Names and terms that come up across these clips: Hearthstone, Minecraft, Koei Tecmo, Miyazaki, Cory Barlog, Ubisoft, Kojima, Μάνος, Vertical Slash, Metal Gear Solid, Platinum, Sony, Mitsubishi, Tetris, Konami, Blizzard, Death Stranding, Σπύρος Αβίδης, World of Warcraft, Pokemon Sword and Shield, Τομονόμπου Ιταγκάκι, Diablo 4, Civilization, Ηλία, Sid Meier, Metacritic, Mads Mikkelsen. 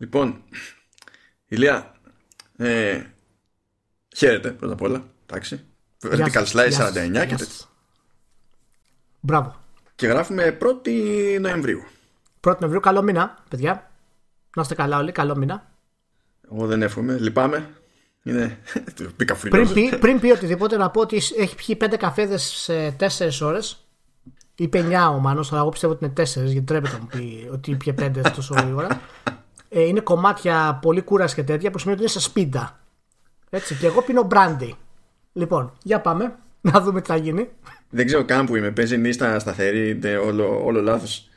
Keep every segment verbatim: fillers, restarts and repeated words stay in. Λοιπόν, Ηλία, ε, χαίρετε πρώτα απ' όλα. Εντάξει. Vertical Slash σαράντα εννιά και τέτοια. Μπράβο. Και γράφουμε πρώτη Νοεμβρίου. πρώτη Νοεμβρίου, καλό μήνα, παιδιά. Να είστε καλά όλοι, καλό μήνα. Εγώ δεν εύχομαι, λυπάμαι. Είναι... πριν, πει, πριν πει οτιδήποτε, να πω ότι έχει πιει πέντε καφέδες σε τέσσερις ώρες. Είπε εννιά ο Μάνος, αλλά εγώ πιστεύω ότι είναι τέσσερις, γιατί τρέπεται να μου πει ότι πιε πέντε τόσο γρήγορα. Ε, είναι κομμάτια πολύ κούραση και τέτοια που σημαίνει ότι είναι σε σπίντα. Έτσι, και εγώ πίνω μπράντι. Λοιπόν, για πάμε να δούμε τι θα γίνει. Δεν ξέρω καν που είμαι. Παίζει νύστα σταθερή, όλο, όλο λάθος.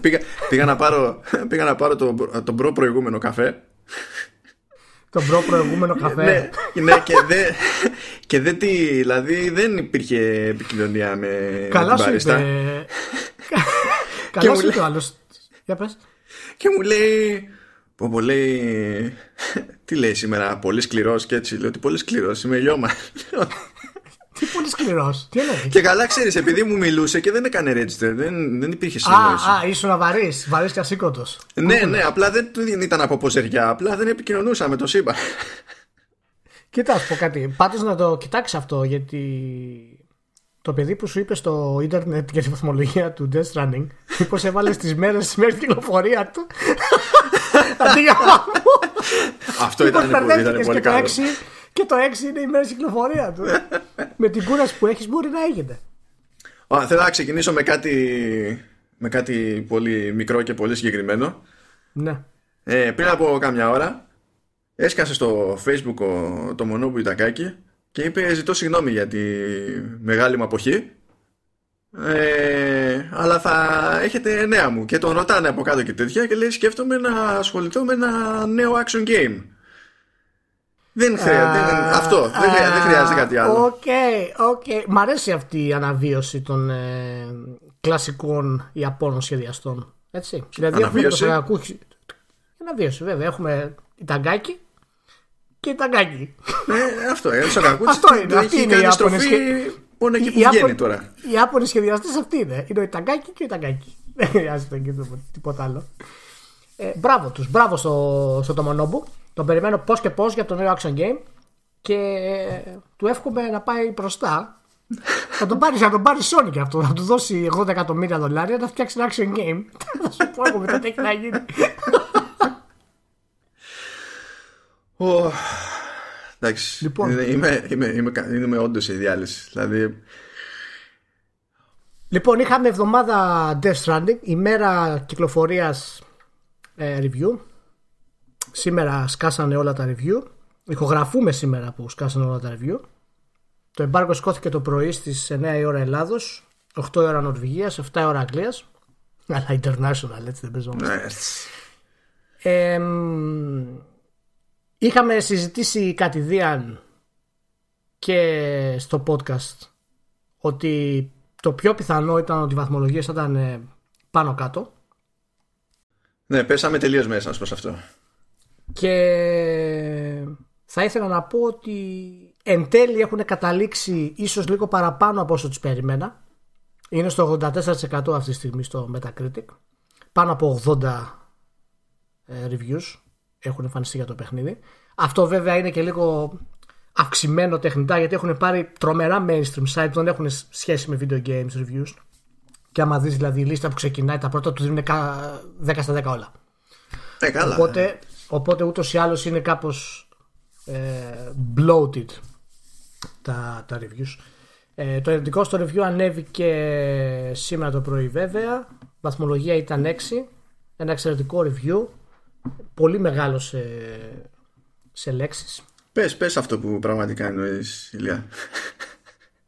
πήγα, πήγα να πάρω, πήγα να πάρω τον το προ προηγούμενο καφέ. Τον προ προηγούμενο καφέ. ναι, ναι, και δεν και δε τι. Δηλαδή δεν υπήρχε επικοινωνία με καλά την μπαρίστα. Καλά σου είπε ο άλλος. Για πες. Και μου λέει, πω, πω, λέει, τι λέει σήμερα, πολύ σκληρός και έτσι. Λέω ότι πολύ σκληρός, είμαι λιώμα. Τι πολύ σκληρός, τι έλεγε. Και καλά ξέρεις, επειδή μου μιλούσε και δεν έκανε register, δεν, δεν υπήρχε συνεννόηση. Α, α, ήσουν βαρύς, βαρύς και ασήκωτος. Ναι, ναι, απλά δεν, δεν ήταν από ποζεριά, απλά δεν επικοινωνούσα με το σύμπαν. Κοίτα, πω κάτι, πάντως να το κοιτάξεις αυτό, γιατί το παιδί που σου είπε στο ίντερνετ για τη βαθμολογία του Death Stranding, μήπως έβαλε στις μέρες μέχρι την κυκλοφορία του. Αντί για μου. Αυτό ήταν πολύ καλό. Και το έξι είναι η μέρα κυκλοφορία του. Με την κούραση που έχεις μπορεί να έγινε. Ά, θέλω να ξεκινήσω με κάτι, με κάτι πολύ μικρό και πολύ συγκεκριμένο. Ναι. Ε, πριν από κάμια ώρα έσκασε στο Facebook ο, το Μονόλιθ Ιτακάκι και είπε ζητώ συγγνώμη για τη μεγάλη μου αποχή, ε, αλλά θα έχετε νέα μου. Και τον ρωτάνε από κάτω και τέτοια και λέει σκέφτομαι να ασχοληθώ με ένα νέο action game. Δεν χρειάζεται. Uh, δεν... Αυτό. Uh, δεν, χρειά, δεν χρειάζεται κάτι άλλο. Οκ, okay, οκ. Okay. Μ' αρέσει αυτή η αναβίωση των ε, κλασικών Ιαπώνων σχεδιαστών. Έτσι. Δηλαδή αναβίωση. Έχουμε το τραγούδι. Αναβίωση, βέβαια. Έχουμε Ιταγκάκι και Ιταγκάκι. Ναι, αυτό, ε, αυτό είναι. Αυτή είναι η Ιαπωνική σχεδιαστή. Πόνο εκεί που βγαίνει τώρα. Οι Ιάπωνες σχεδιαστές αυτοί είναι. Είναι ο Ιταγκάκι και ο Ιταγκάκι. Δεν χρειάζεται τίποτα άλλο. Ε, μπράβο τους. Μπράβο στο, στο Τομονόμπου. Τον περιμένω πώς και πώς για το νέο action game και του εύχομαι να πάει μπροστά. Θα τον πάρει, θα τον πάρει Sonic αυτό, θα του δώσει ογδόντα εκατομμύρια δολάρια να φτιάξει ένα action game. Θα σου πω εγώ μετά τι έχει να γίνει. Εντάξει, λοιπόν, είναι, είμαι, είμαι, είμαι, είμαι όντως η διάλυση. Δηλαδή... Λοιπόν, είχαμε εβδομάδα Death Stranding, ημέρα κυκλοφορίας ε, review. Σήμερα σκάσανε όλα τα review. Ηχογραφούμε σήμερα που σκάσανε όλα τα review. Το εμπάργκο σκόθηκε το πρωί στις εννιά η ώρα Ελλάδος, οκτώ η ώρα Νορβηγίας, επτά η ώρα Αγγλίας. Αλλά international, έτσι δεν παίζομαστε. ε, Είχαμε συζητήσει κατηδίαν και στο podcast ότι το πιο πιθανό ήταν ότι οι βαθμολογίες ήταν πάνω κάτω. Ναι, πέσαμε τελείως μέσα προς αυτό. Και θα ήθελα να πω ότι εν τέλει έχουν καταλήξει ίσως λίγο παραπάνω από όσο τους περίμενα. Είναι στο ογδόντα τέσσερα τοις εκατό αυτή τη στιγμή στο Metacritic. Πάνω από ογδόντα reviews έχουν εμφανιστεί για το παιχνίδι. Αυτό βέβαια είναι και λίγο αυξημένο τεχνητά, γιατί έχουν πάρει τρομερά mainstream site, δεν έχουν σχέση με video games reviews. Και άμα δεις δηλαδή η λίστα που ξεκινάει τα πρώτα του δίνουν δέκα στα δέκα όλα. Ε, καλά. Οπότε... Οπότε ούτως ή άλλως είναι κάπως ε, bloated τα, τα reviews. Ε, το ενδικό στο review ανέβηκε σήμερα το πρωί βέβαια. Βαθμολογία ήταν έξι. Ένα εξαιρετικό review. Πολύ μεγάλο σε, σε λέξεις. Πες, πες αυτό που πραγματικά εννοείς, Ηλία.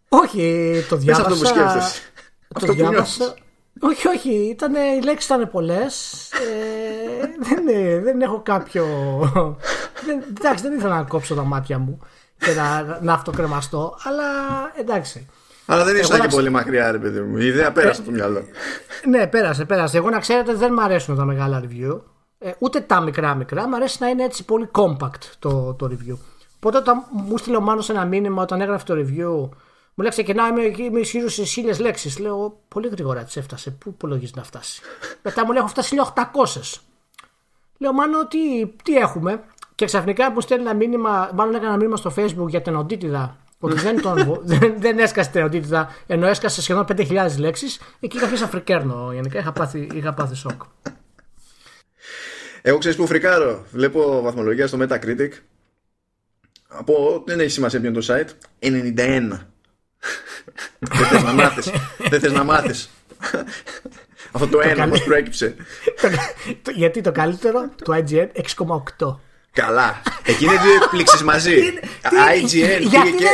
Όχι, το διάβασα. Πες αυτό που σκέφτεσαι. Το αυτό διάβασα. Που όχι, όχι, ήτανε, οι λέξεις ήταν πολλές. ε, δεν, δεν έχω κάποιο δεν, εντάξει, δεν ήθελα να κόψω τα μάτια μου και να, να αυτοκρεμαστώ. Αλλά εντάξει. Αλλά δεν ήσουν και πολύ μακριά ρε παιδί μου. Η ιδέα πέρασε από το μυαλό. Ναι, πέρασε, πέρασε. Εγώ να ξέρετε δεν μου αρέσουν τα μεγάλα review, ε, ούτε τα μικρά μικρά. Μ' αρέσει να είναι έτσι πολύ compact το, το review. Οπότε όταν μου στείλε ο Μάνος ένα μήνυμα όταν έγραφε το review, μου λέει ξεκινάει με ισχύουσε χίλιες λέξεις. Λέω πολύ γρήγορα τη έφτασε. Πού υπολογίζει να φτάσει. Μετά μου λέει έχω φτάσει χίλια οκτακόσια. Λέω, Μάνο, τι, τι έχουμε. Και ξαφνικά μου στέλνει ένα μήνυμα, μάλλον έκανα μήνυμα στο Facebook για τενοντίτιδα. Ότι δεν, τον, δεν, δεν έσκασε τενοντίτιδα, ενώ έσκασε σχεδόν πέντε χιλιάδες λέξεις. Εκεί είχα φύσει αφρικέρνο. Γενικά είχα πάθει, είχα πάθει σοκ. Εγώ ξέρεις που φρικάρω. Βλέπω βαθμολογία στο Metacritic. Από δεν έχει σημασία ποιο είναι το site. ενενήντα ένα. Δεν θες να μάθεις. Δεν θες να μάθεις. Αυτό το ένα μας προέκυψε. Γιατί το καλύτερο του άι τζι εν έξι κόμμα οκτώ. Καλά. Εκεί είναι δύο εκπλήξεις μαζί. άι τζι εν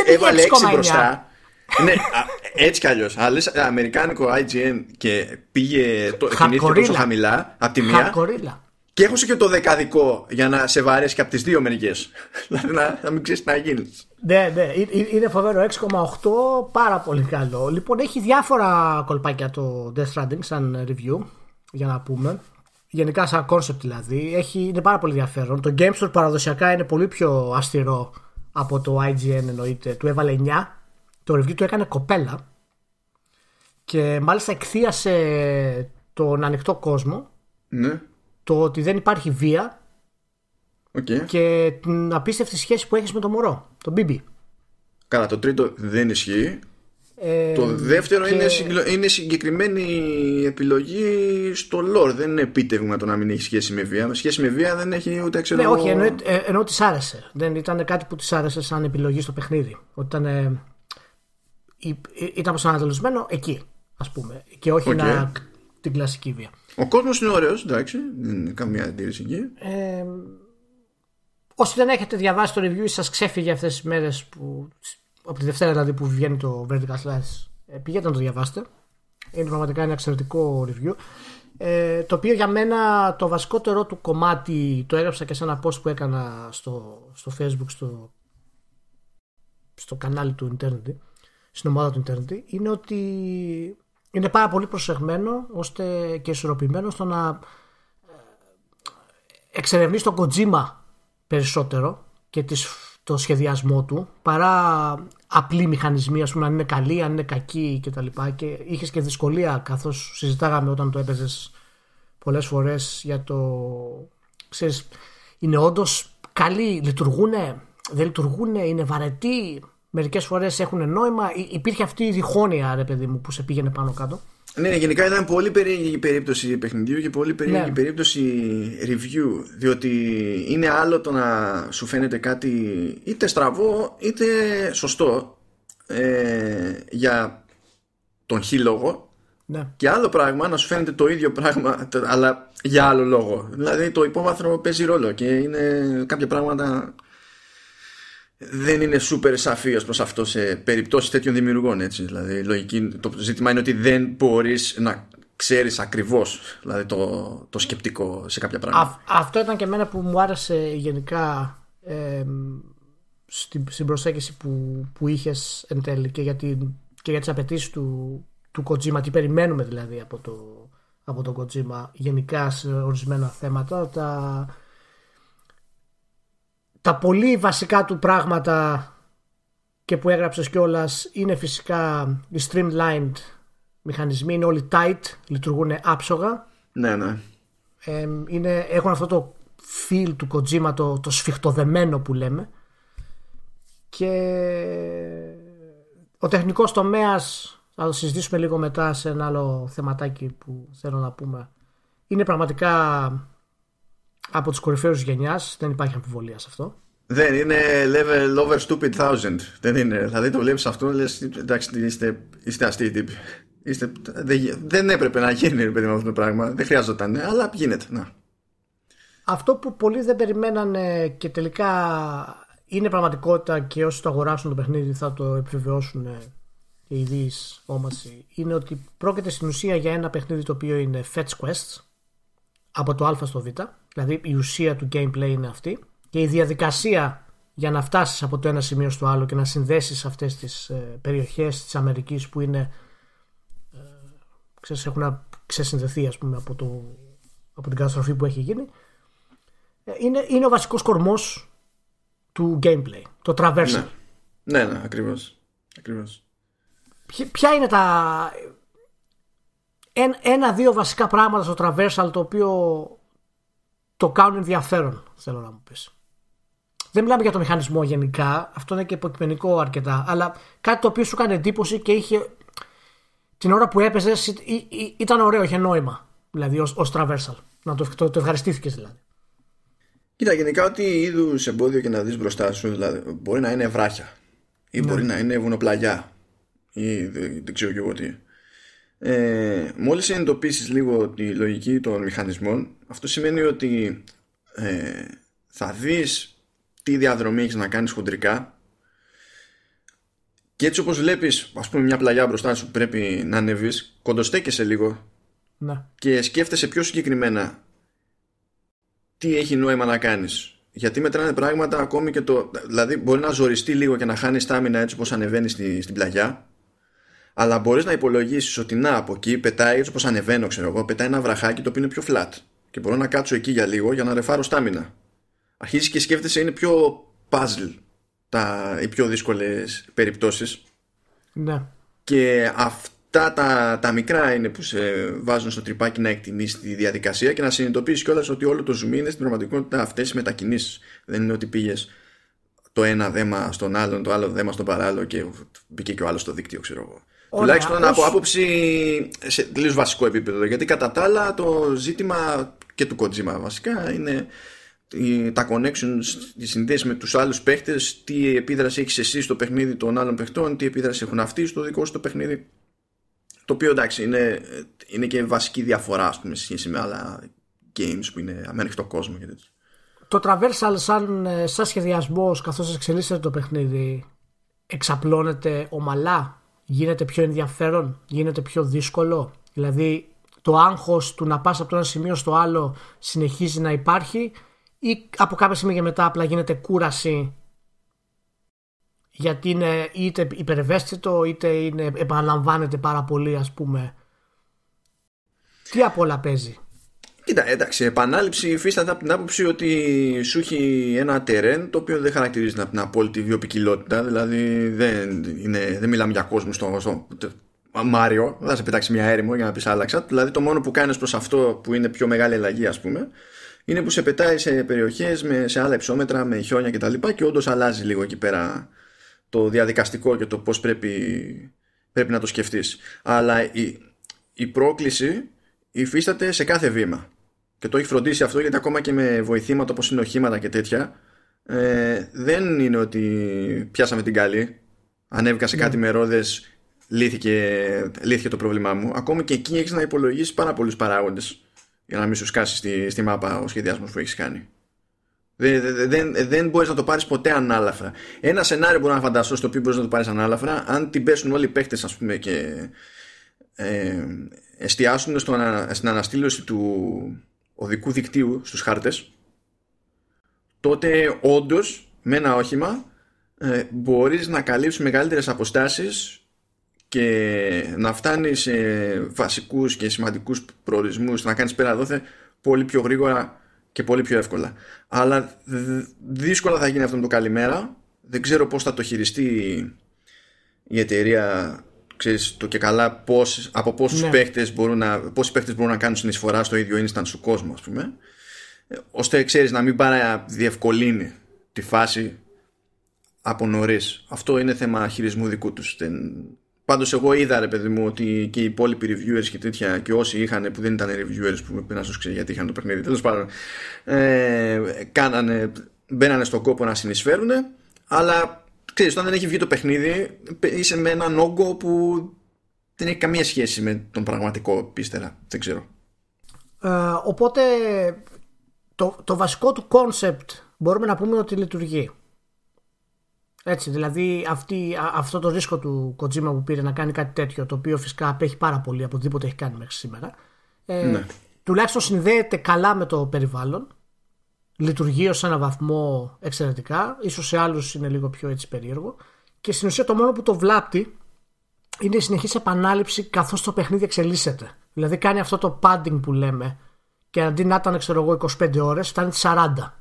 έβαλε έξι μπροστά. Ναι, έτσι κι αλλιώς. Αμερικάνικο άι τζι εν και πήγε τόσο χαμηλά από τη μία. Και έχω και το δεκαδικό για να σε βαρέσει και από τις δύο μερικές. Δηλαδή να, να μην ξέρεις τι να γίνεις. Ναι, ναι, είναι φοβερό. έξι κόμμα οκτώ, πάρα πολύ καλό. Λοιπόν, έχει διάφορα κολπάκια το Death Stranding σαν review, για να πούμε. Γενικά σαν concept δηλαδή. Έχει, είναι πάρα πολύ ενδιαφέρον. Το Game Store παραδοσιακά είναι πολύ πιο αυστηρό από το άι τζι εν, εννοείται. Του έβαλε εννιά. Το review του έκανε κοπέλα. Και μάλιστα εκθίασε τον ανοιχτό κόσμο. Ναι. Το ότι δεν υπάρχει βία, okay. Και την απίστευτη σχέση που έχεις με το μωρό, τον Μπίμπι. Καλά, το τρίτο δεν ισχύει. Ε, το δεύτερο και... είναι, συγκλο... είναι συγκεκριμένη επιλογή στο lore. Δεν είναι επίτευγμα το να μην έχει σχέση με βία. Σχέση με βία δεν έχει ούτε ξέρω. Ναι, όχι, εννοώ, εννοώ της άρεσε. Δεν ήταν κάτι που της άρεσε σαν επιλογή στο παιχνίδι. Ότι ήταν, ε, ήταν προσανατολισμένο εκεί, ας πούμε. Και όχι okay. να... την κλασική βία. Ο κόσμος είναι ωραίος, εντάξει, δεν είναι καμία αντίρρηση εκεί. Ε, όσοι δεν έχετε διαβάσει το review, σας ξέφυγε αυτές τις μέρες που, από τη Δευτέρα δηλαδή που βγαίνει το Vertical Slash, πηγαίνετε να το διαβάσετε. Είναι πραγματικά ένα εξαιρετικό review. Ε, το οποίο για μένα το βασικότερο του κομμάτι το έγραψα και σε ένα post που έκανα στο, στο Facebook, στο, στο κανάλι του Internet, στην ομάδα του Internet, είναι ότι είναι πάρα πολύ προσεγμένο ώστε και ισορροπημένο στο να εξερευνήσει τον Kojima περισσότερο και το σχεδιασμό του, παρά απλοί μηχανισμοί, ας πούμε, αν είναι καλοί, αν είναι κακοί κτλ. Και, και είχες και δυσκολία, καθώς συζητάγαμε όταν το έπαιζες πολλές φορές για το, ξέρεις, είναι όντως καλοί, λειτουργούνε, δεν λειτουργούνε, είναι βαρετοί. Μερικές φορές έχουν νόημα. Υπήρχε αυτή η διχόνοια, ρε παιδί μου, που σε πήγαινε πάνω κάτω. Ναι, γενικά ήταν πολύ περίεργη η περίπτωση παιχνιδιού και πολύ περίεργη ναι. περίπτωση review. Διότι είναι άλλο το να σου φαίνεται κάτι είτε στραβό είτε σωστό ε, για τον χι λόγο. Ναι. Και άλλο πράγμα να σου φαίνεται το ίδιο πράγμα, αλλά για άλλο λόγο. Δηλαδή το υπόβαθρο παίζει ρόλο και είναι κάποια πράγματα. Δεν είναι σούπερ σαφή ως προς αυτό σε περιπτώσεις τέτοιων δημιουργών, έτσι. Δηλαδή, λογική, το ζήτημα είναι ότι δεν μπορείς να ξέρεις ακριβώς δηλαδή, το, το σκεπτικό σε κάποια πράγματα. Αυτό ήταν και εμένα που μου άρεσε γενικά ε, στην, στην προσέγγιση που, που είχες εν τέλει και για, την, και για τις απαιτήσεις του, του Kojima. Τι περιμένουμε δηλαδή από, το, από τον Kojima γενικά σε ορισμένα θέματα. Τα... Τα πολύ βασικά του πράγματα και που έγραψες κιόλας είναι φυσικά οι streamlined μηχανισμοί, είναι όλοι tight, λειτουργούν άψογα. Ναι, ναι. Ε, είναι, έχουν αυτό το feel του Kojima, το, το σφιχτοδεμένο που λέμε. Και ο τεχνικός τομέας, θα το συζητήσουμε λίγο μετά σε ένα άλλο θεματάκι που θέλω να πούμε, είναι πραγματικά... από τους κορυφαίους γενιάς, δεν υπάρχει αμφιβολία σε αυτό. Δεν είναι level over stupid thousand. Δεν είναι. Δηλαδή το βλέπεις αυτό, λες εντάξει, είστε, είστε αστείοι τύποι. Είστε, δεν, δεν έπρεπε να γίνει παιδί, με αυτό το πράγμα. Δεν χρειάζονταν, αλλά γίνεται. Να. Αυτό που πολλοί δεν περιμένανε και τελικά είναι πραγματικότητα και όσοι το αγοράσουν το παιχνίδι θα το επιβεβαιώσουν και οι ειδείς όμαση, είναι ότι πρόκειται στην ουσία για ένα παιχνίδι το οποίο είναι fetch quests από το α στο β. Δηλαδή η ουσία του gameplay είναι αυτή και η διαδικασία για να φτάσεις από το ένα σημείο στο άλλο και να συνδέσεις αυτές τις ε, περιοχές της Αμερικής που είναι, ε, ξέρεις, έχουν ξεσυνδεθεί ας πούμε από, το, από την καταστροφή που έχει γίνει, ε, είναι, είναι ο βασικός κορμός του gameplay, το traversal. Ναι, ναι, ναι, ακριβώς, ακριβώς. Ποια είναι τα... Ένα-δύο βασικά πράγματα στο traversal το οποίο το κάνουν ενδιαφέρον, θέλω να μου πεις. Δεν μιλάμε για το μηχανισμό γενικά, αυτό είναι και υποκειμενικό αρκετά, αλλά κάτι το οποίο σου έκανε εντύπωση και είχε, την ώρα που έπαιζες, ή, ή, ή, ήταν ωραίο, είχε νόημα, δηλαδή ως, ως traversal, να το, το, το ευχαριστήθηκες δηλαδή. Κοίτα, γενικά ό,τι είδους εμπόδιο και να δεις μπροστά σου, δηλαδή, μπορεί να είναι βράχια ή ναι. μπορεί να είναι βουνοπλαγιά ή δεν, δεν ξέρω και εγώ τι. Ε, μόλις εντοπίσεις λίγο τη λογική των μηχανισμών, αυτό σημαίνει ότι ε, θα δεις τι διαδρομή έχεις να κάνεις χοντρικά, και έτσι όπως βλέπεις, ας πούμε, μια πλαγιά μπροστά σου πρέπει να ανέβεις, κοντοστέκεσαι λίγο ναι. και σκέφτεσαι πιο συγκεκριμένα τι έχει νόημα να κάνεις, γιατί μετράνε πράγματα ακόμη και το. Δηλαδή μπορεί να ζοριστεί λίγο και να χάνεις στάμινα έτσι όπως ανεβαίνεις στη, στην πλαγιά, αλλά μπορείς να υπολογίσεις ότι να, από εκεί πετάει, έτσι όπως ανεβαίνω, ξέρω εγώ, πετάει ένα βραχάκι το οποίο είναι πιο flat και μπορώ να κάτσω εκεί για λίγο για να ρεφάρω στάμινα. Αρχίζεις και σκέφτεσαι, είναι πιο puzzle τα, οι πιο δύσκολες περιπτώσεις. Ναι. Και αυτά τα, τα μικρά είναι που σε βάζουν στο τρυπάκι να εκτιμήσεις τη διαδικασία και να συνειδητοποιήσεις κιόλας ότι όλο το zoom είναι στην πραγματικότητα αυτές τις μετακινήσεις. Δεν είναι ότι πήγες το ένα δέμα στον άλλον, το άλλο δέμα στον παράλληλο και μπήκε και ο άλλος στο δίκτυο, ξέρω εγώ. Τουλάχιστον από άποψη σε τελείως βασικό επίπεδο. Γιατί κατά τα άλλα το ζήτημα και του Kojima βασικά είναι τα connections, οι συνδέσεις με τους άλλους παίχτες, τι επίδραση έχεις εσύ στο παιχνίδι των άλλων παιχτών, τι επίδραση έχουν αυτοί στο δικό σου το παιχνίδι. Το οποίο εντάξει είναι, είναι και βασική διαφορά, ας πούμε, σε σχέση με άλλα games που είναι αμέρικο κόσμο και τέτοιο. Το traversal σαν, σαν σχεδιασμός, καθώς εξελίσσεται το παιχνίδι, εξαπλώνεται ομαλά. Γίνεται πιο ενδιαφέρον, γίνεται πιο δύσκολο. Δηλαδή το άγχος του να πας από το ένα σημείο στο άλλο συνεχίζει να υπάρχει, ή από κάποια στιγμή και μετά απλά γίνεται κούραση, γιατί είναι είτε υπερευαίσθητο είτε είναι, επαναλαμβάνεται πάρα πολύ, ας πούμε. Τι απ' όλα παίζει? Κοίτα, εντάξει, επανάληψη υφίσταται από την άποψη ότι σου έχει ένα τερέν το οποίο δεν χαρακτηρίζεται από την απόλυτη βιοποικιλότητα. Δηλαδή δεν, είναι, δεν μιλάμε για κόσμο στο, στο Μάριο, θα σε πετάξει μια έρημο για να πεις άλλαξα. Δηλαδή το μόνο που κάνεις προς αυτό που είναι πιο μεγάλη αλλαγή, ας πούμε, είναι που σε πετάει σε περιοχές με, σε άλλα υψόμετρα, με χιόνια κτλ. Και, και όντως αλλάζει λίγο εκεί πέρα το διαδικαστικό και το πώς πρέπει, πρέπει να το σκεφτείς. Αλλά η, η πρόκληση υφίσταται σε κάθε βήμα. Και το έχει φροντίσει αυτό, γιατί ακόμα και με βοηθήματα όπως είναι οχήματα και τέτοια, ε, δεν είναι ότι πιάσαμε την καλή, ανέβηκα σε κάτι yeah. με ρόδες, λύθηκε, λύθηκε το πρόβλημά μου. Ακόμη και εκεί έχεις να υπολογίσεις πάρα πολλούς παράγοντες για να μην σου σκάσει στη, στη μάπα ο σχεδιασμός που έχεις κάνει. Δεν, δεν, δεν, δεν μπορείς να το πάρεις ποτέ ανάλαφρα. Ένα σενάριο μπορώ να φανταστώ στο οποίο μπορείς να το πάρεις ανάλαφρα, αν την πέσουν όλοι οι παίχτες, ας πούμε, και ε, εστιάσουν στο, στην αναστήλωση του οδικού δικτύου στους χάρτες, τότε όντως με ένα όχημα ε, μπορείς να καλύψεις μεγαλύτερες αποστάσεις και να φτάνεις σε βασικούς και σημαντικούς προορισμούς, να κάνεις πέρα δόθε πολύ πιο γρήγορα και πολύ πιο εύκολα. Αλλά δύσκολα θα γίνει αυτό με το καλημέρα. Δεν ξέρω πώς θα το χειριστεί η εταιρεία, ξέρεις, το και καλά πώς, από πόσους ναι. παίχτες μπορούν να, πόσοι παίχτες μπορούν να κάνουν συνεισφορά στο ίδιο instant σου κόσμο, ας πούμε, ώστε, ξέρεις, να μην παρα διευκολύνει τη φάση από νωρίς. Αυτό είναι θέμα χειρισμού δικού τους. Πάντως εγώ είδα, ρε παιδί μου, ότι και οι υπόλοιποι reviewers και τέτοια, και όσοι είχαν που δεν ήταν reviewers, που πήραν στους ξέρει γιατί είχαν το παιχνίδι, τέλος πάντων, ε, κάνανε, μπαίνανε στον κόπο να συνεισφέρουν, αλλά ξέρεις, όταν δεν έχει βγει το παιχνίδι, είσαι με έναν όγκο που δεν έχει καμία σχέση με τον πραγματικό πίστερα. Δεν ξέρω. Ε, οπότε το, το βασικό του concept μπορούμε να πούμε ότι λειτουργεί. Έτσι, δηλαδή αυτή, αυτό το ρίσκο του Kojima που πήρε να κάνει κάτι τέτοιο, το οποίο φυσικά απέχει πάρα πολύ από οτιδήποτε έχει κάνει μέχρι σήμερα, ε, ναι. τουλάχιστον συνδέεται καλά με το περιβάλλον, λειτουργεί ως έναν βαθμό εξαιρετικά, ίσως σε άλλους είναι λίγο πιο έτσι περίεργο, και στην ουσία το μόνο που το βλάπτει είναι η συνεχής επανάληψη καθώς το παιχνίδι εξελίσσεται. Δηλαδή κάνει αυτό το padding που λέμε, και αντί να ήταν, ξέρω εγώ, είκοσι πέντε ώρες, φτάνει τις σαράντα.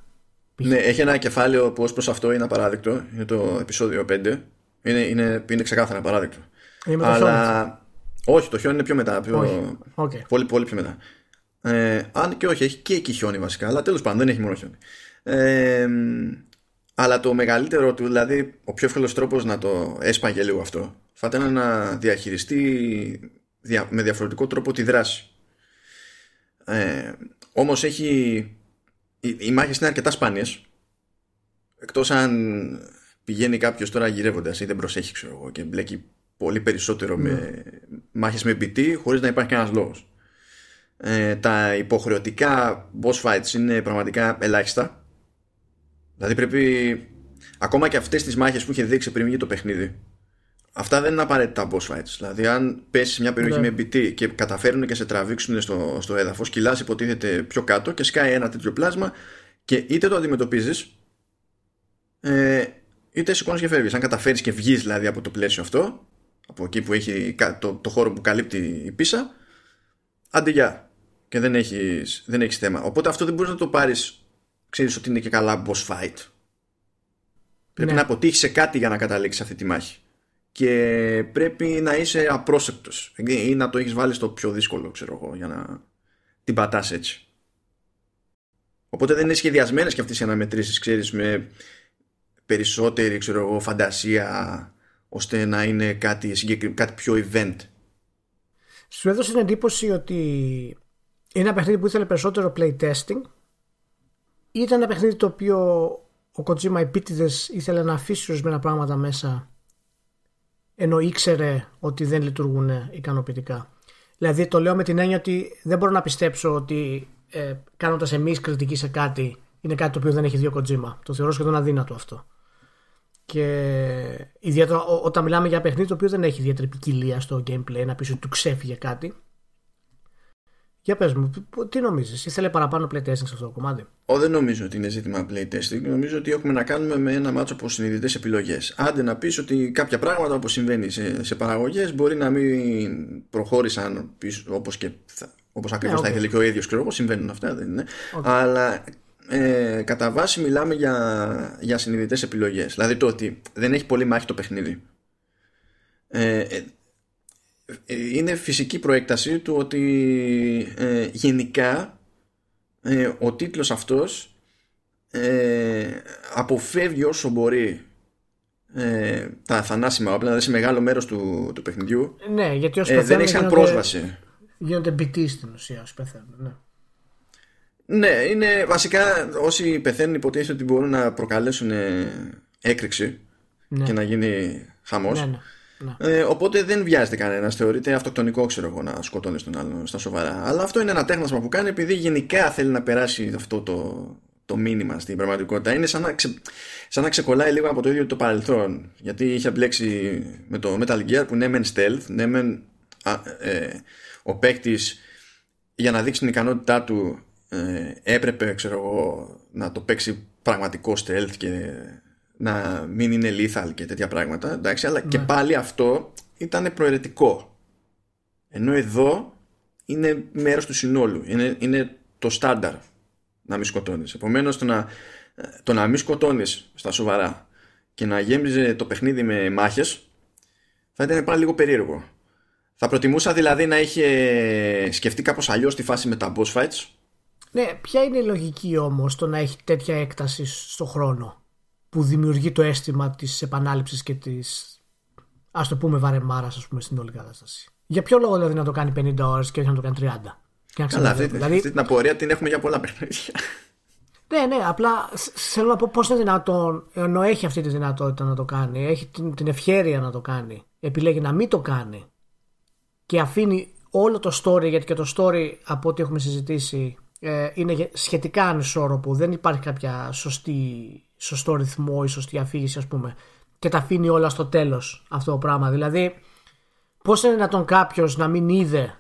Ναι, έχει ένα κεφάλαιο που ως προς αυτό είναι απαράδεκτο. Είναι το επεισόδιο πέντε. Είναι, είναι, είναι ξεκάθαρα απαράδεκτο. Είναι με το Αλλά... χιόνι. Όχι, το χιόνι είναι πιο μετά. Πιο... Okay. Πολύ, πολύ πιο μετά. Ε, αν και όχι, έχει και εκεί χιόνι βασικά, αλλά τέλος πάντων δεν έχει μόνο χιόνι. Ε, αλλά το μεγαλύτερο του, δηλαδή ο πιο εύκολος τρόπος να το έσπαγε λίγο αυτό, θα ήταν να διαχειριστεί δια, με διαφορετικό τρόπο τη δράση. Ε, όμως έχει, οι, οι μάχες είναι αρκετά σπάνιες, εκτός αν πηγαίνει κάποιος τώρα γυρεύοντας ή δεν προσέχει, ξέρω εγώ, και μπλέκει πολύ περισσότερο mm. με μάχες με πιτή, χωρίς να υπάρχει κανένας λόγος. Ε, τα υποχρεωτικά boss fights είναι πραγματικά ελάχιστα. Δηλαδή πρέπει, ακόμα και αυτές τις μάχες που είχε δείξει πριν βγει το παιχνίδι, αυτά δεν είναι απαραίτητα boss fights. Δηλαδή αν πέσει σε μια περιοχή ναι. με μπιτή και καταφέρουν και σε τραβήξουν στο, στο έδαφος, κυλάς υποτίθεται πιο κάτω και σκάει ένα τέτοιο πλάσμα και είτε το αντιμετωπίζεις ε, είτε σηκώνεις και φεύγεις. Αν καταφέρεις και βγεις δηλαδή από το πλαίσιο αυτό, από εκεί που έχει το, το χώρο που καλύπτει η πίσα, άντε γεια, και δεν έχεις, δεν έχεις θέμα. Οπότε αυτό δεν μπορείς να το πάρεις, ξέρεις ότι είναι και καλά boss fight. Ναι. Πρέπει να αποτύχεις σε κάτι για να καταλήξεις αυτή τη μάχη. Και πρέπει να είσαι απρόσεκτος ή να το έχεις βάλει στο πιο δύσκολο, ξέρω εγώ, για να την πατάς έτσι. Οπότε δεν είναι σχεδιασμένες και αυτές οι αναμετρήσεις, ξέρεις, με περισσότερη, ξέρω εγώ, φαντασία, ώστε να είναι κάτι, συγκεκρι... κάτι πιο event. Σου έδωσε την εντύπωση ότι είναι ένα παιχνίδι που ήθελε περισσότερο playtesting ή ήταν ένα παιχνίδι το οποίο ο Kojima επίτηδες ήθελε να αφήσει ορισμένα πράγματα μέσα ενώ ήξερε ότι δεν λειτουργούν ικανοποιητικά? Δηλαδή το λέω με την έννοια ότι δεν μπορώ να πιστέψω ότι ε, κάνοντας εμείς κριτική σε κάτι είναι κάτι το οποίο δεν έχει δει ο Kojima. Το θεωρώ σχεδόν αδύνατο αυτό. Και ιδιαίτερα όταν μιλάμε για παιχνίδι το οποίο δεν έχει ιδιαίτερη ποικιλία στο gameplay, να πεις ότι του ξέφυγε κάτι. Για πες μου, τι νομίζεις, ήθελε παραπάνω playtesting σε αυτό το κομμάτι? Ό, δεν νομίζω ότι είναι ζήτημα playtesting. Νομίζω ότι έχουμε να κάνουμε με ένα μάτσο από συνειδητές επιλογές. Άντε να πεις ότι κάποια πράγματα, όπως συμβαίνει σε, σε παραγωγές, μπορεί να μην προχώρησαν όπως, και, όπως ακριβώς yeah, okay. θα ήθελε και ο ίδιος, ξέρω εγώ, συμβαίνουν αυτά, δεν είναι. Okay. Αλλά Ε, κατά βάση μιλάμε για, για συνειδητές επιλογές. Δηλαδή το ότι δεν έχει πολύ μάχη το παιχνίδι ε, ε, είναι φυσική προέκταση του ότι ε, γενικά ε, ο τίτλος αυτός ε, αποφεύγει όσο μπορεί ε, τα θανάσιμα όπλα, δηλαδή σε μεγάλο μέρος του, του παιχνιδιού. Ναι, γιατί ως ε, δεν έχει σαν πρόσβαση. Γίνονται μπιτή στην ουσία ως πεθαίνουν, ναι. Ναι, είναι βασικά όσοι πεθαίνουν υποτίθεται ότι μπορούν να προκαλέσουν έκρηξη ναι. και να γίνει χαμός. Ναι, ναι, ναι. Ε, οπότε δεν βιάζεται κανένας, θεωρείται αυτοκτονικό, ξέρω εγώ, να σκοτώνει τον άλλον στα σοβαρά. Αλλά αυτό είναι ένα τέχνασμα που κάνει επειδή γενικά θέλει να περάσει αυτό το, το μήνυμα στην πραγματικότητα. Είναι σαν να, ξε, σαν να ξεκολλάει λίγο από το ίδιο το παρελθόν. Γιατί είχε μπλέξει με το Metal Gear που ναι μεν stealth, ναι μεν α, ε, ο παίκτης για να δείξει την ικανότητά του Ε, έπρεπε, ξέρω εγώ, να το παίξει πραγματικό stealth και να μην είναι lethal και τέτοια πράγματα, εντάξει, αλλά ναι. και πάλι αυτό ήταν προαιρετικό, ενώ εδώ είναι μέρος του συνόλου, είναι, είναι το στάνταρ να μην σκοτώνεις. Επομένως το να, το να μην σκοτώνεις στα σοβαρά και να γέμιζε το παιχνίδι με μάχες θα ήταν πάλι λίγο περίεργο. Θα προτιμούσα δηλαδή να είχε σκεφτεί κάπως αλλιώς τη φάση με τα boss fights. Ναι, ποια είναι η λογική όμως το να έχει τέτοια έκταση στο χρόνο που δημιουργεί το αίσθημα της επανάληψης και της, ας το πούμε, βαρεμάρας, ας πούμε, στην όλη κατάσταση? Για ποιο λόγο δηλαδή να το κάνει πενήντα ώρες και όχι να το κάνει τριάντα? Καλά, αυτή, δηλαδή, αυτή την απορία την έχουμε για πολλά παιχνίδια. Ναι, ναι, απλά θέλω να πω πώς είναι δυνατόν, ενώ έχει αυτή τη δυνατότητα να το κάνει, έχει την, την ευχέρεια να το κάνει, επιλέγει να μην το κάνει και αφήνει όλο το story, γιατί και το story από ό,τι έχουμε συζητήσει είναι σχετικά ανισόρροπο, δεν υπάρχει κάποια σωστή, σωστό ρυθμό ή σωστή αφήγηση, ας πούμε, και τα αφήνει όλα στο τέλος αυτό το πράγμα. Δηλαδή πώς είναι δυνατόν κάποιος να μην είδε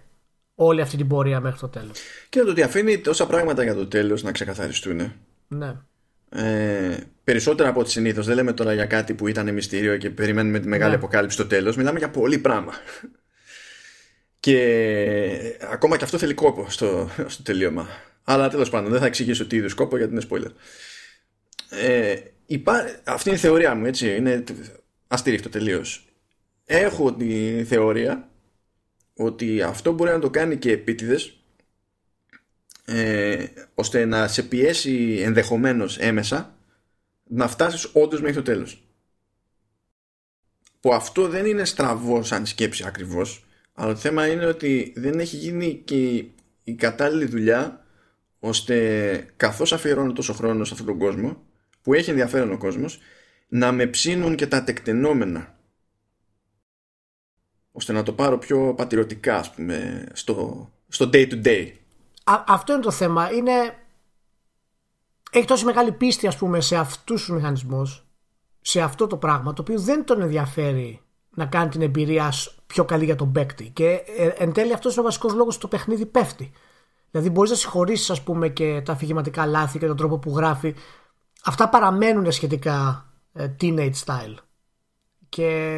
όλη αυτή την πορεία μέχρι το τέλος? Και να το ότι αφήνει τόσα πράγματα για το τέλος να ξεκαθαριστούν ναι. ε, περισσότερα από ό,τι συνήθως. Δεν λέμε τώρα για κάτι που ήταν μυστήριο και περιμένουμε τη μεγάλη ναι. αποκάλυψη στο τέλος. Μιλάμε για πολύ πράγμα. Και ακόμα και αυτό θέλει κόπο στο, στο τελείωμα. Αλλά τέλος πάντων, δεν θα εξηγήσω τι είδους κόπο γιατί είναι spoiler. Ε, υπά... Αυτή είναι η θεωρία μου, έτσι. Είναι αστήριχτο τελείως. Έχω τη θεωρία ότι αυτό μπορεί να το κάνει και επίτηδες ε, ώστε να σε πιέσει ενδεχομένως έμεσα να φτάσεις όντως μέχρι το τέλος. Που αυτό δεν είναι στραβό σαν σκέψη ακριβώς, αλλά το θέμα είναι ότι δεν έχει γίνει και η κατάλληλη δουλειά ώστε καθώς αφιερώνω τόσο χρόνο σε αυτόν τον κόσμο που έχει ενδιαφέρον ο κόσμος, να με ψήνουν και τα τεκτενόμενα, ώστε να το πάρω πιο πατηριωτικά, ας πούμε, στο, στο day to day. Α, αυτό είναι το θέμα. Είναι... Έχει τόση μεγάλη πίστη, ας πούμε, σε αυτούς τους μηχανισμούς, σε αυτό το πράγμα, το οποίο δεν τον ενδιαφέρει να κάνει την εμπειρία πιο καλή για τον παίκτη. Και εν τέλει αυτός είναι ο βασικός λόγος που το παιχνίδι πέφτει. Δηλαδή μπορείς να συγχωρήσεις, ας πούμε, και τα αφηγηματικά λάθη και τον τρόπο που γράφει. Αυτά παραμένουν σχετικά teenage style. Και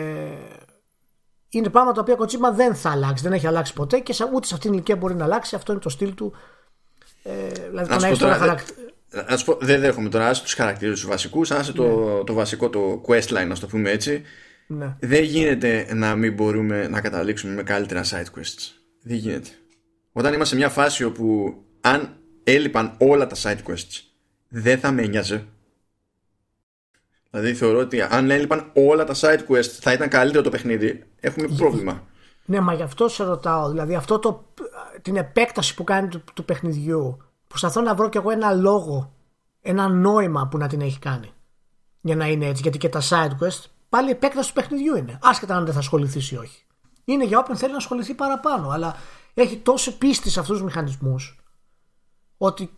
είναι πράγματα τα οποία Κοτσίμα δεν θα αλλάξει, δεν έχει αλλάξει ποτέ και ούτε σε αυτήν την ηλικία μπορεί να αλλάξει. Αυτό είναι το στυλ του. Ε, δηλαδή, να σου πω, χαρακτη... πω, δεν δέχομαι τώρα, άσε τους χαρακτήρες τους βασικούς, άσε ναι. το, το βασικό, το questline, να το πούμε έτσι. Ναι. Δεν γίνεται να μην μπορούμε να καταλήξουμε με καλύτερα side quests. Δεν γίνεται. Όταν είμαστε σε μια φάση όπου αν έλειπαν όλα τα side quests, δεν θα με νοιάζε. Δηλαδή θεωρώ ότι αν έλειπαν όλα τα side quests θα ήταν καλύτερο το παιχνίδι. Έχουμε πρόβλημα. Ναι, μα γι' αυτό σε ρωτάω. Δηλαδή αυτό το, την επέκταση που κάνει του, του παιχνιδιού, προσπαθώ να βρω κι εγώ ένα λόγο, ένα νόημα που να την έχει κάνει για να είναι έτσι. Γιατί και τα side quests πάλι επέκταση του παιχνιδιού είναι, άσχετα αν δεν θα ασχοληθεί ή όχι. Είναι για όποιον θέλει να ασχοληθεί παραπάνω. Αλλά έχει τόση πίστη σε αυτούς τους μηχανισμούς ότι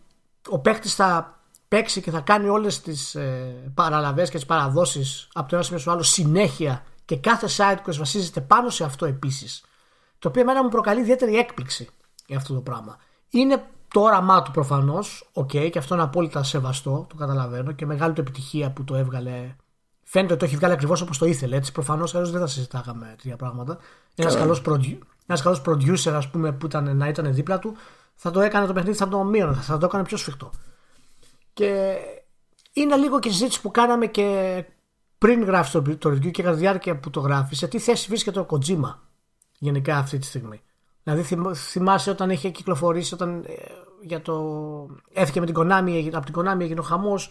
ο παίκτης θα παίξει και θα κάνει όλες τις ε, παραλαβές και τις παραδόσεις από το ένα σημείο στο άλλο συνέχεια, και κάθε site που βασίζεται πάνω σε αυτό επίσης, το οποίο εμένα μου προκαλεί ιδιαίτερη έκπληξη για αυτό το πράγμα. Είναι το όραμά του προφανώς, okay, και αυτό είναι απόλυτα σεβαστό, το καταλαβαίνω, και μεγάλη του επιτυχία που το έβγαλε. Φαίνεται ότι το έχει βγάλει ακριβώς όπως το ήθελε. Έτσι, προφανώς δεν θα συζητάγαμε τέτοια πράγματα. Ένας καλός καλός producer, ας πούμε, που ήταν, να ήταν δίπλα του, θα το έκανε το παιχνίδι, θα το μείωνε, θα το έκανε πιο σφιχτό. Και είναι λίγο και η συζήτηση που κάναμε και πριν γράφεις το, το review και κατά τη διάρκεια που το γράφεις, σε τι θέση βρίσκεται ο Kojima γενικά αυτή τη στιγμή. Δηλαδή θυμάσαι όταν είχε κυκλοφορήσει, όταν ε, για το... έφυγε με την Konami, από την Konami έγινε ο χαμός,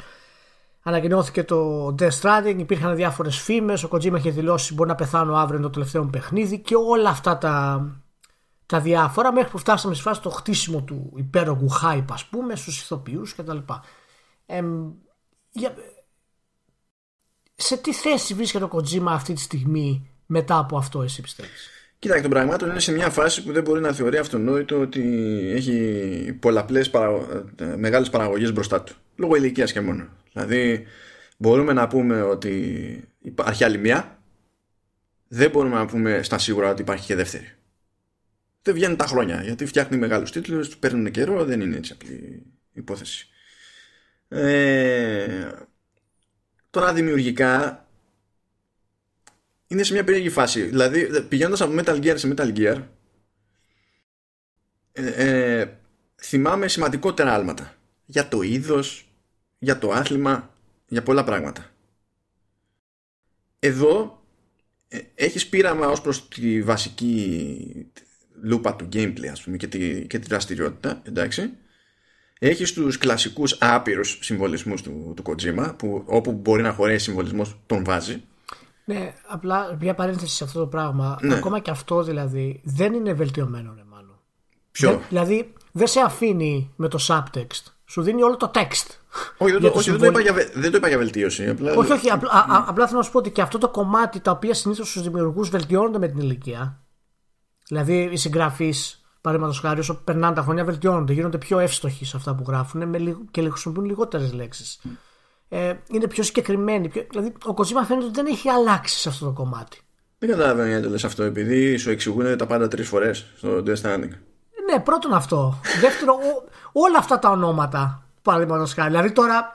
ανακοινώθηκε το Death Stranding, υπήρχαν διάφορες φήμες, ο Kojima είχε δηλώσει μπορεί να πεθάνω αύριο, είναι το τελευταίο μου παιχνίδι και όλα αυτά τα... τα διάφορα, μέχρι που φτάσαμε στη φάση το χτίσιμο του υπέρογου hype, ας πούμε, στους ηθοποιούς κτλ. Ε, για... Σε τι θέση βρίσκεται ο Κοτζίμα αυτή τη στιγμή μετά από αυτό, εσύ πιστεύεις? Κοίταξε, των πραγμάτων είναι σε μια φάση που δεν μπορεί να θεωρεί αυτονόητο ότι έχει πολλαπλές παραγω... μεγάλες παραγωγές μπροστά του. Λόγω ηλικίας και μόνο. Δηλαδή, μπορούμε να πούμε ότι υπάρχει άλλη μια, δεν μπορούμε να πούμε στα σίγουρα ότι υπάρχει και δεύτερη. Δεν βγαίνουν τα χρόνια, γιατί φτιάχνει μεγάλους τίτλους, του παίρνουν καιρό, δεν είναι έτσι απλή υπόθεση. Ε, τώρα δημιουργικά είναι σε μια περίεργη φάση. Δηλαδή πηγαίνοντας από Metal Gear σε Metal Gear, ε, ε, θυμάμαι σημαντικότερα άλματα για το είδος, για το άθλημα, για πολλά πράγματα. Εδώ ε, έχεις πείραμα ως προς τη βασική λούπα του gameplay, ας πούμε, και τη, και τη δραστηριότητα, εντάξει. Έχεις τους κλασικούς άπειρους συμβολισμούς του, του Kojima, που όπου μπορεί να χωρέσει συμβολισμός τον βάζει. Ναι, απλά μια παρένθεση σε αυτό το πράγμα, ναι. Ακόμα και αυτό δηλαδή δεν είναι βελτιωμένο, ρε μάλλον. Ποιο? Δεν, δηλαδή δεν σε αφήνει με το subtext, σου δίνει όλο το text. Όχι, δεν το, όχι, συμβολ... δεν το, είπα, για, δεν το είπα για βελτίωση. Απλά... Όχι, όχι, απλά, α, α, απλά θέλω να σου πω ότι και αυτό το κομμάτι, τα οποία συνήθως στους δημιουργούς βελτιώνονται με την ηλικία. Δηλαδή οι συγγραφείς, παραδείγματος χάρη, όσο περνάνε τα χρόνια βελτιώνονται, γίνονται πιο εύστοχοι σε αυτά που γράφουν με λιγ... και χρησιμοποιούν λιγότερες λέξεις. Ε, είναι πιο συγκεκριμένοι. Πιο... Δηλαδή ο Kojima φαίνεται ότι δεν έχει αλλάξει σε αυτό το κομμάτι. Δεν καταλαβαίνω γιατί το λες αυτό, επειδή σου εξηγούν τα πάντα τρεις φορές στο Death Stranding. Ναι, πρώτον αυτό. Δεύτερον, όλα αυτά τα ονόματα, παραδείγματος χάρη. Δηλαδή τώρα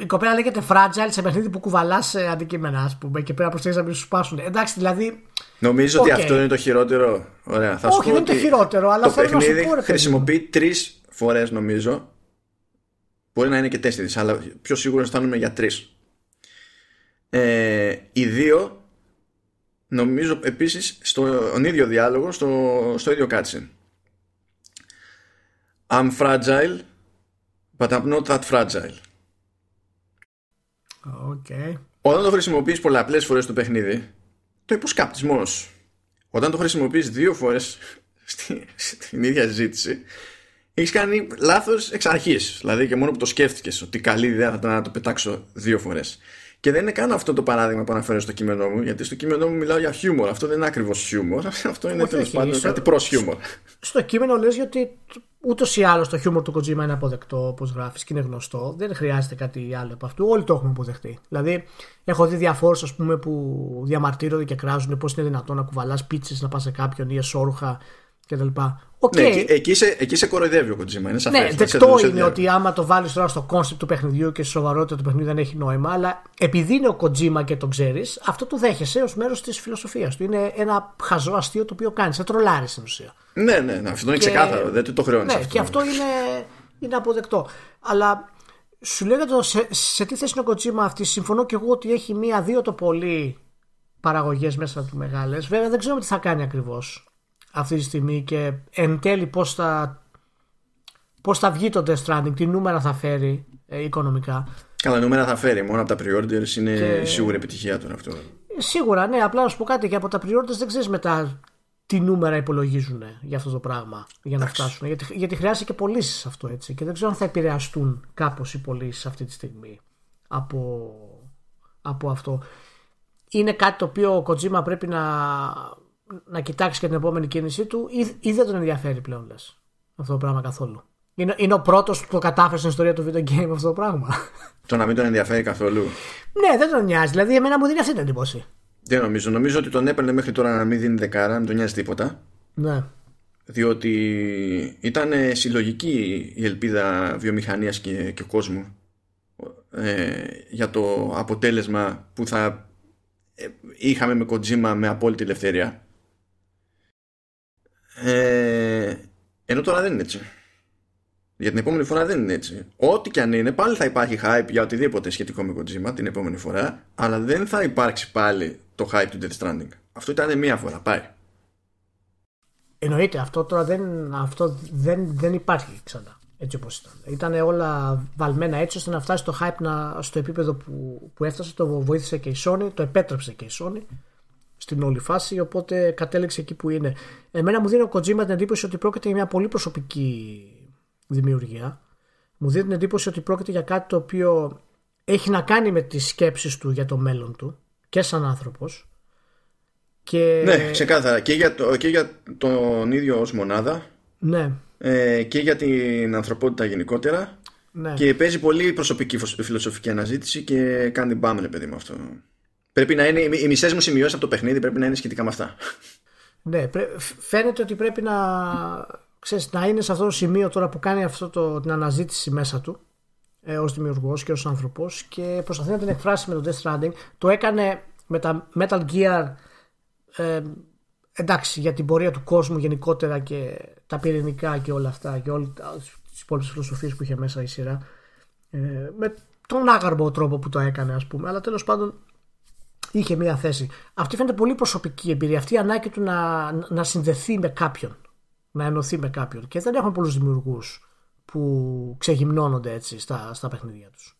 η κοπέλα λέγεται Fragile σε παιχνίδι που κουβαλάς αντικείμενα, ας πούμε, και πέρα προσθέτει να μην σου σπάσουν. Εντάξει, δηλαδή. Νομίζω okay. ότι αυτό είναι το χειρότερο. Ωραία, θα σου Όχι, πω δεν είναι το χειρότερο, αλλά το παιχνίδι να πω, ρε, χρησιμοποιεί τρεις φορές, νομίζω. Μπορεί να είναι και τέσσερις, αλλά πιο σίγουρα αισθάνομαι για τρεις. Ε, οι δύο, νομίζω επίσης, στον ίδιο διάλογο, στο, στο ίδιο cutscene. I'm fragile, but I'm not that fragile. Okay. Όταν το χρησιμοποιείς πολλαπλές φορές το παιχνίδι, το υποσκάπτισμός. Όταν το χρησιμοποιείς δύο φορές στη, στην ίδια συζήτηση, έχεις κάνει λάθος εξ αρχής. Δηλαδή και μόνο που το σκέφτηκες ότι καλή ιδέα θα ήταν να το πετάξω δύο φορές. Και δεν είναι καν αυτό το παράδειγμα που αναφέρω στο κείμενό μου, γιατί στο κείμενό μου μιλάω για χιούμορ. Αυτό δεν είναι ακριβώς χιούμορ. Αυτό είναι τέλος πάντων στο... κάτι προς χιούμορ. Στο κείμενο λες γιατί ούτως ή άλλως το χιούμορ του Kojima είναι αποδεκτό, όπως γράφεις, και είναι γνωστό. Δεν χρειάζεται κάτι άλλο από αυτού. Όλοι το έχουμε αποδεχτεί. Δηλαδή, έχω δει διαφόρους, ας πούμε, που διαμαρτύρονται και κράζουν πώς είναι δυνατόν να κουβαλάς πίτσες να πας σε κάποιον ή εσόρουχα κτλ. Okay. Ναι, εκεί, εκεί, σε, εκεί σε κοροϊδεύει ο Kojima. Είναι σαφές. Ναι, δεκτό είναι ότι άμα το βάλεις τώρα στο κόνσεπτ του παιχνιδιού και στη σοβαρότητα του παιχνιδιού δεν έχει νόημα, αλλά επειδή είναι ο Kojima και τον ξέρεις, αυτό το δέχεσαι ως μέρος της φιλοσοφίας του. Είναι ένα χαζό αστείο το οποίο κάνεις. Σε τρολάρεις στην ουσία. Ναι, ναι, ναι, αυτό είναι ξεκάθαρο. Δεν το χρεώνεις. Ναι, αυτό. Και αυτό είναι, είναι αποδεκτό. Αλλά σου λέγατε σε, σε τι θέση είναι ο Kojima αυτή. Συμφωνώ και εγώ ότι έχει μία-δύο το πολύ παραγωγές μέσα του μεγάλες. Βέβαια δεν ξέρω τι θα κάνει ακριβώς αυτή τη στιγμή και εν τέλει πώς θα, πώς θα βγει το Death Stranding, τι νούμερα θα φέρει ε, οικονομικά. Καλά νούμερα θα φέρει, μόνο από τα pre-orders είναι και... σίγουρη επιτυχία του αυτό. Σίγουρα, ναι, απλά να σου πω κάτι, και από τα pre-orders δεν ξέρεις μετά τι νούμερα υπολογίζουν για αυτό το πράγμα, για να Άξ. φτάσουν, γιατί, γιατί χρειάζεται και πωλήσεις αυτό, έτσι, και δεν ξέρω αν θα επηρεαστούν κάπως οι πωλήσεις αυτή τη στιγμή από, από αυτό. Είναι κάτι το οποίο ο Kojima πρέπει να... να κοιτάξει και την επόμενη κίνησή του, ή, ή δεν τον ενδιαφέρει πλέον, λες, αυτό το πράγμα καθόλου. Είναι, είναι ο πρώτος που το κατάφερε στην ιστορία του video game αυτό το πράγμα. Το να μην τον ενδιαφέρει καθόλου. Ναι, δεν τον νοιάζει. Δηλαδή, εμένα μου δίνει αυτή την εντύπωση. Δεν νομίζω. Νομίζω ότι τον έπαιρνε μέχρι τώρα να μην δίνει δεκάρα, να μην τον νοιάζει τίποτα. Ναι. Διότι ήταν συλλογική η ελπίδα βιομηχανίας και, και κόσμου ε, για το αποτέλεσμα που θα ε, είχαμε με Kojima με απόλυτη ελευθερία. Ε, ενώ τώρα δεν είναι έτσι. Για την επόμενη φορά δεν είναι έτσι. Ό,τι και αν είναι, πάλι θα υπάρχει hype για οτιδήποτε σχετικό με Kojima την επόμενη φορά, αλλά δεν θα υπάρξει πάλι το hype του Death Stranding. Αυτό ήταν μία φορά, πάει. Εννοείται, αυτό τώρα δεν, αυτό δεν, δεν υπάρχει ξανά έτσι όπως ήταν. Ήταν όλα βαλμένα έτσι ώστε να φτάσει το hype να, στο επίπεδο που, που έφτασε. Το βοήθησε και η Sony, το επέτρεψε και η Sony στην όλη φάση, οπότε κατέληξε εκεί που είναι. Εμένα μου δίνει ο Kojima την εντύπωση ότι πρόκειται για μια πολύ προσωπική δημιουργία. Μου δίνει την εντύπωση ότι πρόκειται για κάτι το οποίο έχει να κάνει με τις σκέψεις του για το μέλλον του και σαν άνθρωπος. Και... ναι, ξεκάθαρα. Και για, το, και για τον ίδιο ως μονάδα. Ναι. Ε, και για την ανθρωπότητα γενικότερα. Ναι. Και παίζει πολύ προσωπική φιλοσοφική αναζήτηση και κάνει μπάμελε παιδί με αυτό. Πρέπει να είναι, οι μισές μου σημειώσεις από το παιχνίδι πρέπει να είναι σχετικά με αυτά. Ναι, φαίνεται ότι πρέπει να, ξέρεις, να είναι σε αυτό το σημείο τώρα που κάνει αυτό το, την αναζήτηση μέσα του ε, ως δημιουργός και ως άνθρωπος, και προσπαθεί να την εκφράσει με το Death Stranding. Το έκανε με τα Metal Gear ε, εντάξει, για την πορεία του κόσμου γενικότερα και τα πυρηνικά και όλα αυτά και όλες τις υπόλοιπες φιλοσοφίες που είχε μέσα η σειρά, ε, με τον άγαρμο τρόπο που το έκανε, ας πούμε, αλλά τέλος πάντων είχε μία θέση. Αυτή φαίνεται πολύ προσωπική εμπειρία. Αυτή η ανάγκη του να, να συνδεθεί με κάποιον, να ενωθεί με κάποιον. Και δεν έχουμε πολλούς δημιουργούς που ξεγυμνώνονται έτσι στα, στα παιχνίδια τους.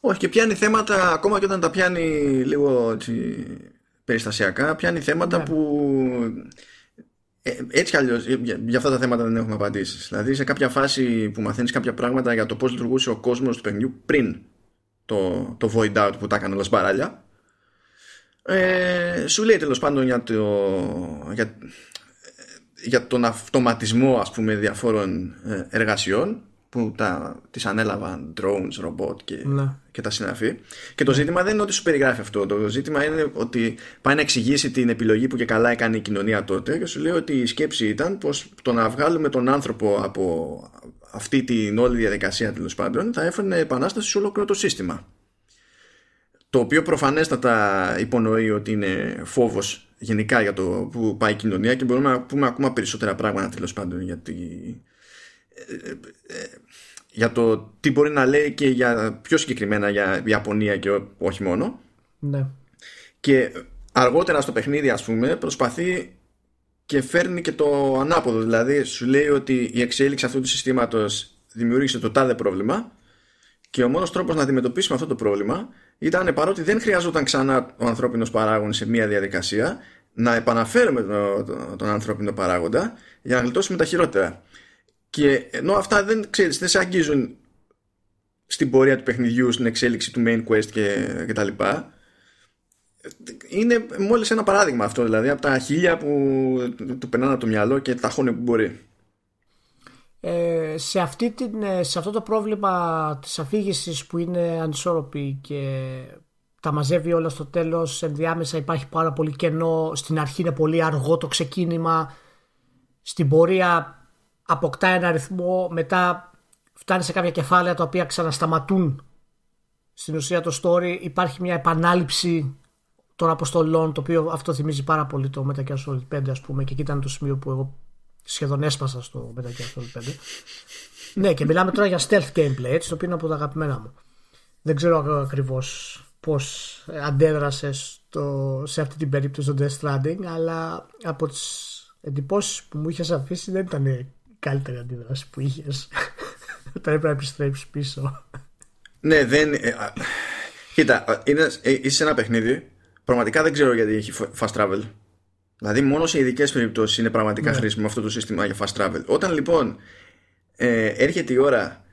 Όχι, και πιάνει θέματα, ακόμα και όταν τα πιάνει λίγο έτσι, περιστασιακά, πιάνει θέματα, ναι, που ε, έτσι κι αλλιώς για, για αυτά τα θέματα δεν έχουμε απαντήσεις. Δηλαδή σε κάποια φάση που μαθαίνεις κάποια πράγματα για το πώς λειτουργούσε ο κόσμος του παιχνιδιού πριν Το, το void out που τα έκανε όλα σμπαράλια, ε, σου λέει τέλος πάντων για, το, για, για τον αυτοματισμό, ας πούμε, διαφόρων εργασιών που τα, τις ανέλαβαν drones, robot και, ναι, και τα συναφή. Και το ζήτημα δεν είναι ότι σου περιγράφει αυτό. Το ζήτημα είναι ότι πάει να εξηγήσει την επιλογή που και καλά έκανε η κοινωνία τότε, και σου λέει ότι η σκέψη ήταν πως το να βγάλουμε τον άνθρωπο από αυτή την όλη διαδικασία τέλος πάντων θα έφερνε επανάσταση σε ολόκληρο το σύστημα, το οποίο προφανέστατα υπονοεί ότι είναι φόβος γενικά για το που πάει η κοινωνία, και μπορούμε να πούμε ακόμα περισσότερα πράγματα τέλος πάντων για, τη... για το τι μπορεί να λέει και για πιο συγκεκριμένα για Ιαπωνία και ό, όχι μόνο, ναι. Και αργότερα στο παιχνίδι, ας πούμε, προσπαθεί και φέρνει και το ανάποδο. Δηλαδή σου λέει ότι η εξέλιξη αυτού του συστήματος δημιούργησε το τάδε πρόβλημα και ο μόνος τρόπος να αντιμετωπίσουμε αυτό το πρόβλημα ήταν, παρότι δεν χρειαζόταν ξανά ο ανθρώπινος παράγων σε μια διαδικασία, να επαναφέρουμε το, το, τον ανθρώπινο παράγοντα για να γλιτώσουμε τα χειρότερα. Και ενώ αυτά δεν, ξέρεις, δεν σε αγγίζουν στην πορεία του παιχνιδιού, στην εξέλιξη του main quest και, και τα λοιπά. Είναι μόλις ένα παράδειγμα αυτό, δηλαδή από τα χίλια που του περνάνε από το μυαλό και τα χώνε που μπορεί. Ε, σε, αυτή την, σε αυτό το πρόβλημα της αφήγησης που είναι ανισόρροπη και τα μαζεύει όλα στο τέλος, ενδιάμεσα υπάρχει πάρα πολύ κενό, στην αρχή είναι πολύ αργό το ξεκίνημα, στην πορεία αποκτά ένα ρυθμό, μετά φτάνει σε κάποια κεφάλαια τα οποία ξανασταματούν στην ουσία το story, υπάρχει μια επανάληψη των αποστολών, το οποίο αυτό θυμίζει πάρα πολύ το Metal Gear Solid πέντε, ας πούμε, και εκεί ήταν το σημείο που εγώ σχεδόν έσπασα στο Metal Gear Solid πέντε. Ναι, και μιλάμε τώρα για stealth gameplay, έτσι, το οποίο είναι από τα αγαπημένα μου. Δεν ξέρω ακριβώς πώς αντέδρασε στο, σε αυτή την περίπτωση στο Death Stranding, αλλά από τις εντυπώσεις που μου είχες αφήσει δεν ήταν η καλύτερη αντίδραση που είχες όταν έπρεπε να επιστρέψεις πίσω. Ναι, δεν... Κοίτα, είσαι ένα παιχνίδι. Πραγματικά δεν ξέρω γιατί έχει fast travel. Δηλαδή μόνο σε ειδικές περιπτώσεις είναι πραγματικά ναι. χρήσιμο αυτό το σύστημα για fast travel. Όταν λοιπόν ε, έρχεται η ώρα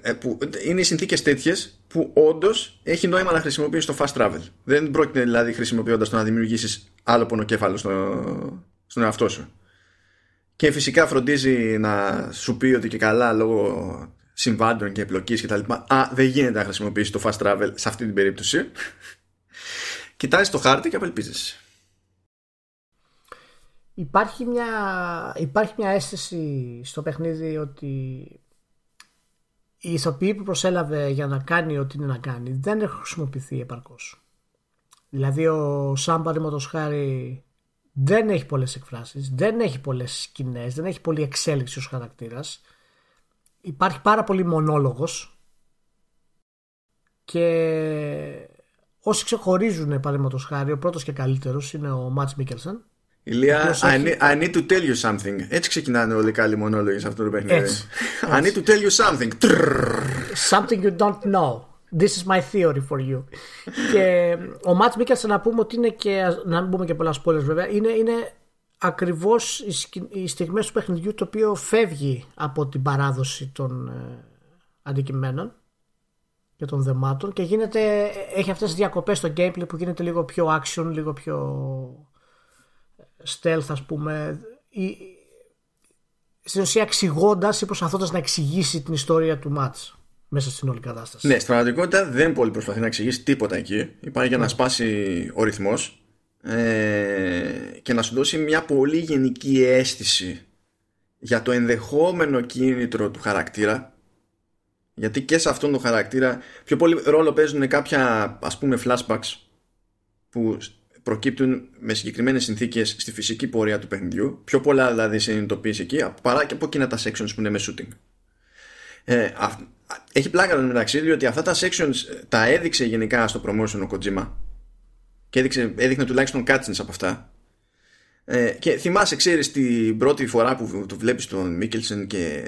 ε, που είναι οι συνθήκες τέτοιες που όντως έχει νόημα να χρησιμοποιήσεις το fast travel. Δεν πρόκειται δηλαδή χρησιμοποιώντας το να δημιουργήσεις άλλο πονοκέφαλο στο, στον εαυτό σου. Και φυσικά φροντίζει να σου πει ότι και καλά λόγω συμβάντων και επλοκής και τα λοιπά, α, δεν γίνεται να χρησιμοποιήσεις το fast travel σε αυτή την περίπτωση. Κοιτάζεις το χάρτη και απελπίζεσαι. Υπάρχει μια, υπάρχει μια αίσθηση στο παιχνίδι ότι η ηθοποιή που προσέλαβε για να κάνει ό,τι είναι να κάνει δεν έχει χρησιμοποιηθεί επαρκώς. Δηλαδή ο Σαμ, παραδείγματος χάρη, δεν έχει πολλές εκφράσεις, δεν έχει πολλές σκηνές, δεν έχει πολλή εξέλιξη ως χαρακτήρας. Υπάρχει πάρα πολύ μονόλογος και... Όσοι ξεχωρίζουν, παραδείγματος χάρη, ο πρώτος και καλύτερος είναι ο Mads Mikkelsen. Ηλία, έχει... I, I need to tell you something. Έτσι ξεκινάνε όλοι οι καλοί μονόλογοι σε αυτό το παιχνίδι. Έτσι. I need to tell you something. Something you don't know. This is my theory for you. Και ο Mads Mikkelsen, να πούμε ότι είναι και. Να μην πούμε και πολλά spoilers βέβαια. Είναι, είναι ακριβώς οι στιγμές του παιχνιδιού το οποίο φεύγει από την παράδοση των ε, αντικειμένων και των δεμάτων και γίνεται, έχει αυτές τις διακοπές στο gameplay που γίνεται λίγο πιο action, λίγο πιο stealth, ας πούμε, ή, στην ουσία εξηγώντας ή προσπαθώντας να εξηγήσει την ιστορία του Μάτς μέσα στην όλη κατάσταση. Ναι, στην πραγματικότητα δεν πολύ προσπαθεί να εξηγήσει τίποτα εκεί, υπάρχει για να σπάσει ο ρυθμός ε, και να σου δώσει μια πολύ γενική αίσθηση για το ενδεχόμενο κίνητρο του χαρακτήρα. Γιατί και σε αυτόν τον χαρακτήρα πιο πολύ ρόλο παίζουν κάποια, ας πούμε, flashbacks που προκύπτουν με συγκεκριμένες συνθήκες στη φυσική πορεία του παιχνιδιού. Πιο πολλά δηλαδή συνειδητοποιείς εκεί παρά και από εκείνα τα sections που είναι με shooting. Ε, α, έχει πλάκα το μεταξύ, διότι αυτά τα sections τα έδειξε γενικά στο promotion ο Kojima και έδειξε, έδειχνε τουλάχιστον cutscenes από αυτά. Ε, και θυμάσαι, ξέρεις, την πρώτη φορά που το βλέπεις τον Μίκελσεν και...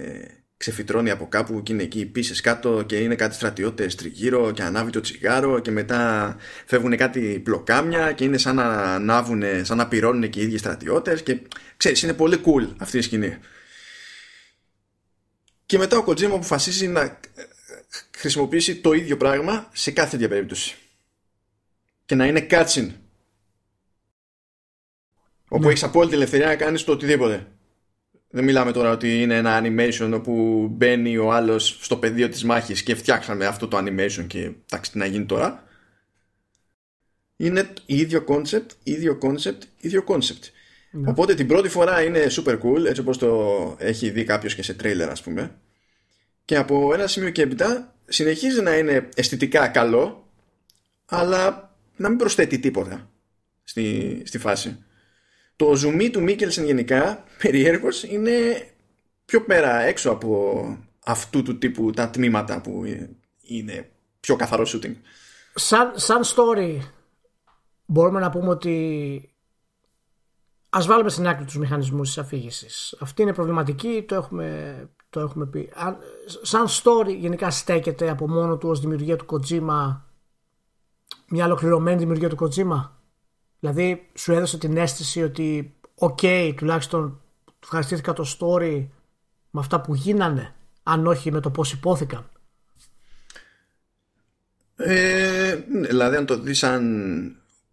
ξεφυτρώνει από κάπου και είναι εκεί πίσες κάτω και είναι κάτι στρατιώτες τριγύρω και ανάβει το τσιγάρο και μετά φεύγουν κάτι πλοκάμια και είναι σαν να ανάβουνε, σαν να πυρώνουν και οι ίδιοι στρατιώτες και ξέρεις, είναι πολύ cool αυτή η σκηνή. Και μετά ο Kojima αποφασίζει να χρησιμοποιήσει το ίδιο πράγμα σε κάθε ίδια περίπτωση και να είναι cutscene, ναι, όπου έχεις απόλυτη ελευθερία να κάνεις το οτιδήποτε. Δεν μιλάμε τώρα ότι είναι ένα animation όπου μπαίνει ο άλλος στο πεδίο της μάχης και φτιάξαμε αυτό το animation και εντάξει, τι να γίνει τώρα. Είναι ίδιο concept, ίδιο concept, ίδιο concept. Yeah. Οπότε την πρώτη φορά είναι super cool, έτσι όπως το έχει δει κάποιος και σε trailer, ας πούμε. Και από ένα σημείο και έπειτα συνεχίζει να είναι αισθητικά καλό, αλλά να μην προσθέτει τίποτα στη, στη φάση. Το ζουμί του Μίκελσεν γενικά, περιέργως, είναι πιο πέρα έξω από αυτού του τύπου τα τμήματα που είναι πιο καθαρό shooting. Σαν, σαν story μπορούμε να πούμε ότι ας βάλουμε στην άκρη τους μηχανισμούς της αφήγησης. Αυτή είναι προβληματική, το έχουμε, το έχουμε πει. Αν, σαν story γενικά στέκεται από μόνο του ως δημιουργία του Kojima, μια ολοκληρωμένη δημιουργία του Kojima. Δηλαδή σου έδωσε την αίσθηση ότι οκ, okay, τουλάχιστον ευχαριστήθηκα το story με αυτά που γίνανε, αν όχι με το πώς υπόθηκαν. Ε, δηλαδή αν το δεις σαν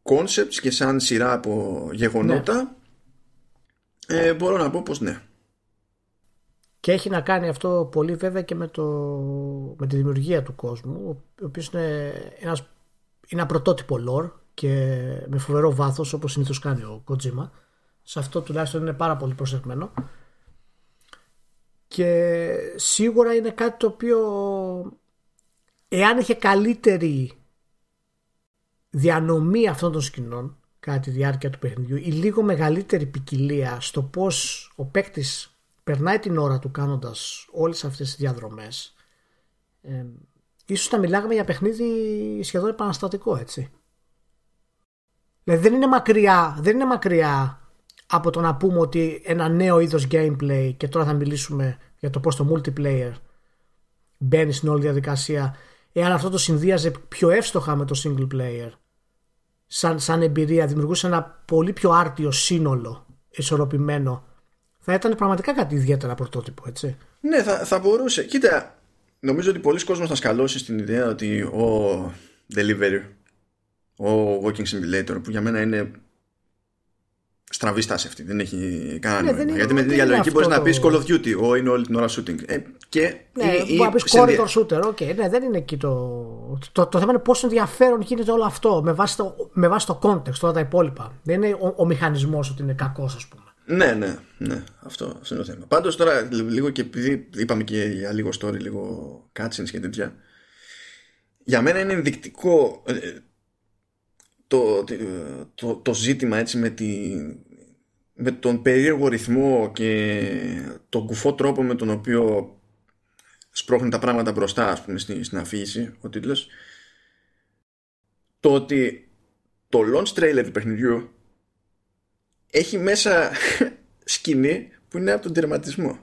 concepts και σαν σειρά από γεγονότα, ναι. ε, μπορώ να πω πως ναι. Και έχει να κάνει αυτό πολύ βέβαια και με, το, με τη δημιουργία του κόσμου, ο οποίος είναι, ένας, είναι ένα πρωτότυπο lore και με φοβερό βάθος, όπως συνήθως κάνει ο Kojima. Σε αυτό τουλάχιστον είναι πάρα πολύ προσεγμένο. Και σίγουρα είναι κάτι το οποίο, εάν είχε καλύτερη διανομή αυτών των σκηνών κατά τη διάρκεια του παιχνιδιού ή λίγο μεγαλύτερη ποικιλία στο πώς ο παίκτης περνάει την ώρα του κάνοντας όλες αυτές τις διαδρομές, ε, ίσως θα μιλάγαμε για παιχνίδι σχεδόν επαναστατικό, έτσι. Δηλαδή δεν είναι μακριά, δεν είναι μακριά από το να πούμε ότι ένα νέο είδος gameplay, και τώρα θα μιλήσουμε για το πώς το multiplayer μπαίνει στην όλη διαδικασία, εάν αυτό το συνδύαζε πιο εύστοχα με το single player σαν, σαν εμπειρία, δημιουργούσε ένα πολύ πιο άρτιο σύνολο ισορροπημένο, θα ήταν πραγματικά κάτι ιδιαίτερα πρωτότυπο, έτσι. Ναι, θα, θα μπορούσε. Κοίτα, νομίζω ότι πολλοί κόσμος θα σκαλώσει στην ιδέα ότι ο delivery, ο walking simulator, που για μένα είναι στραβή στάση αυτή, δεν έχει κανένα νόημα. Γιατί με την διαλογική μπορείς το... να πεις Call of Duty, ο είναι όλη την ώρα shooting. Ε, και ναι, ή, μπορεί να πεις corridor shooter, okay. Ναι, δεν είναι εκεί το... το... Το θέμα είναι πόσο ενδιαφέρον γίνεται όλο αυτό με βάση το, με βάση το context, όλα τα υπόλοιπα. Δεν είναι ο, ο μηχανισμός ότι είναι κακός, ας πούμε. Ναι, ναι, ναι. Αυτό, αυτό είναι το θέμα. Πάντως τώρα λίγο, και επειδή είπαμε και για λίγο story, λίγο cutscenes και τέτοια, για μένα είναι ενδεικτικό... Το, το, το ζήτημα, έτσι, με, τη, με τον περίεργο ρυθμό και τον κουφό τρόπο με τον οποίο σπρώχνει τα πράγματα μπροστά, ας πούμε, στην, στην αφήγηση ο τίτλος, το ότι το launch trailer του παιχνιδιού έχει μέσα σκηνή που είναι από τον τερματισμό.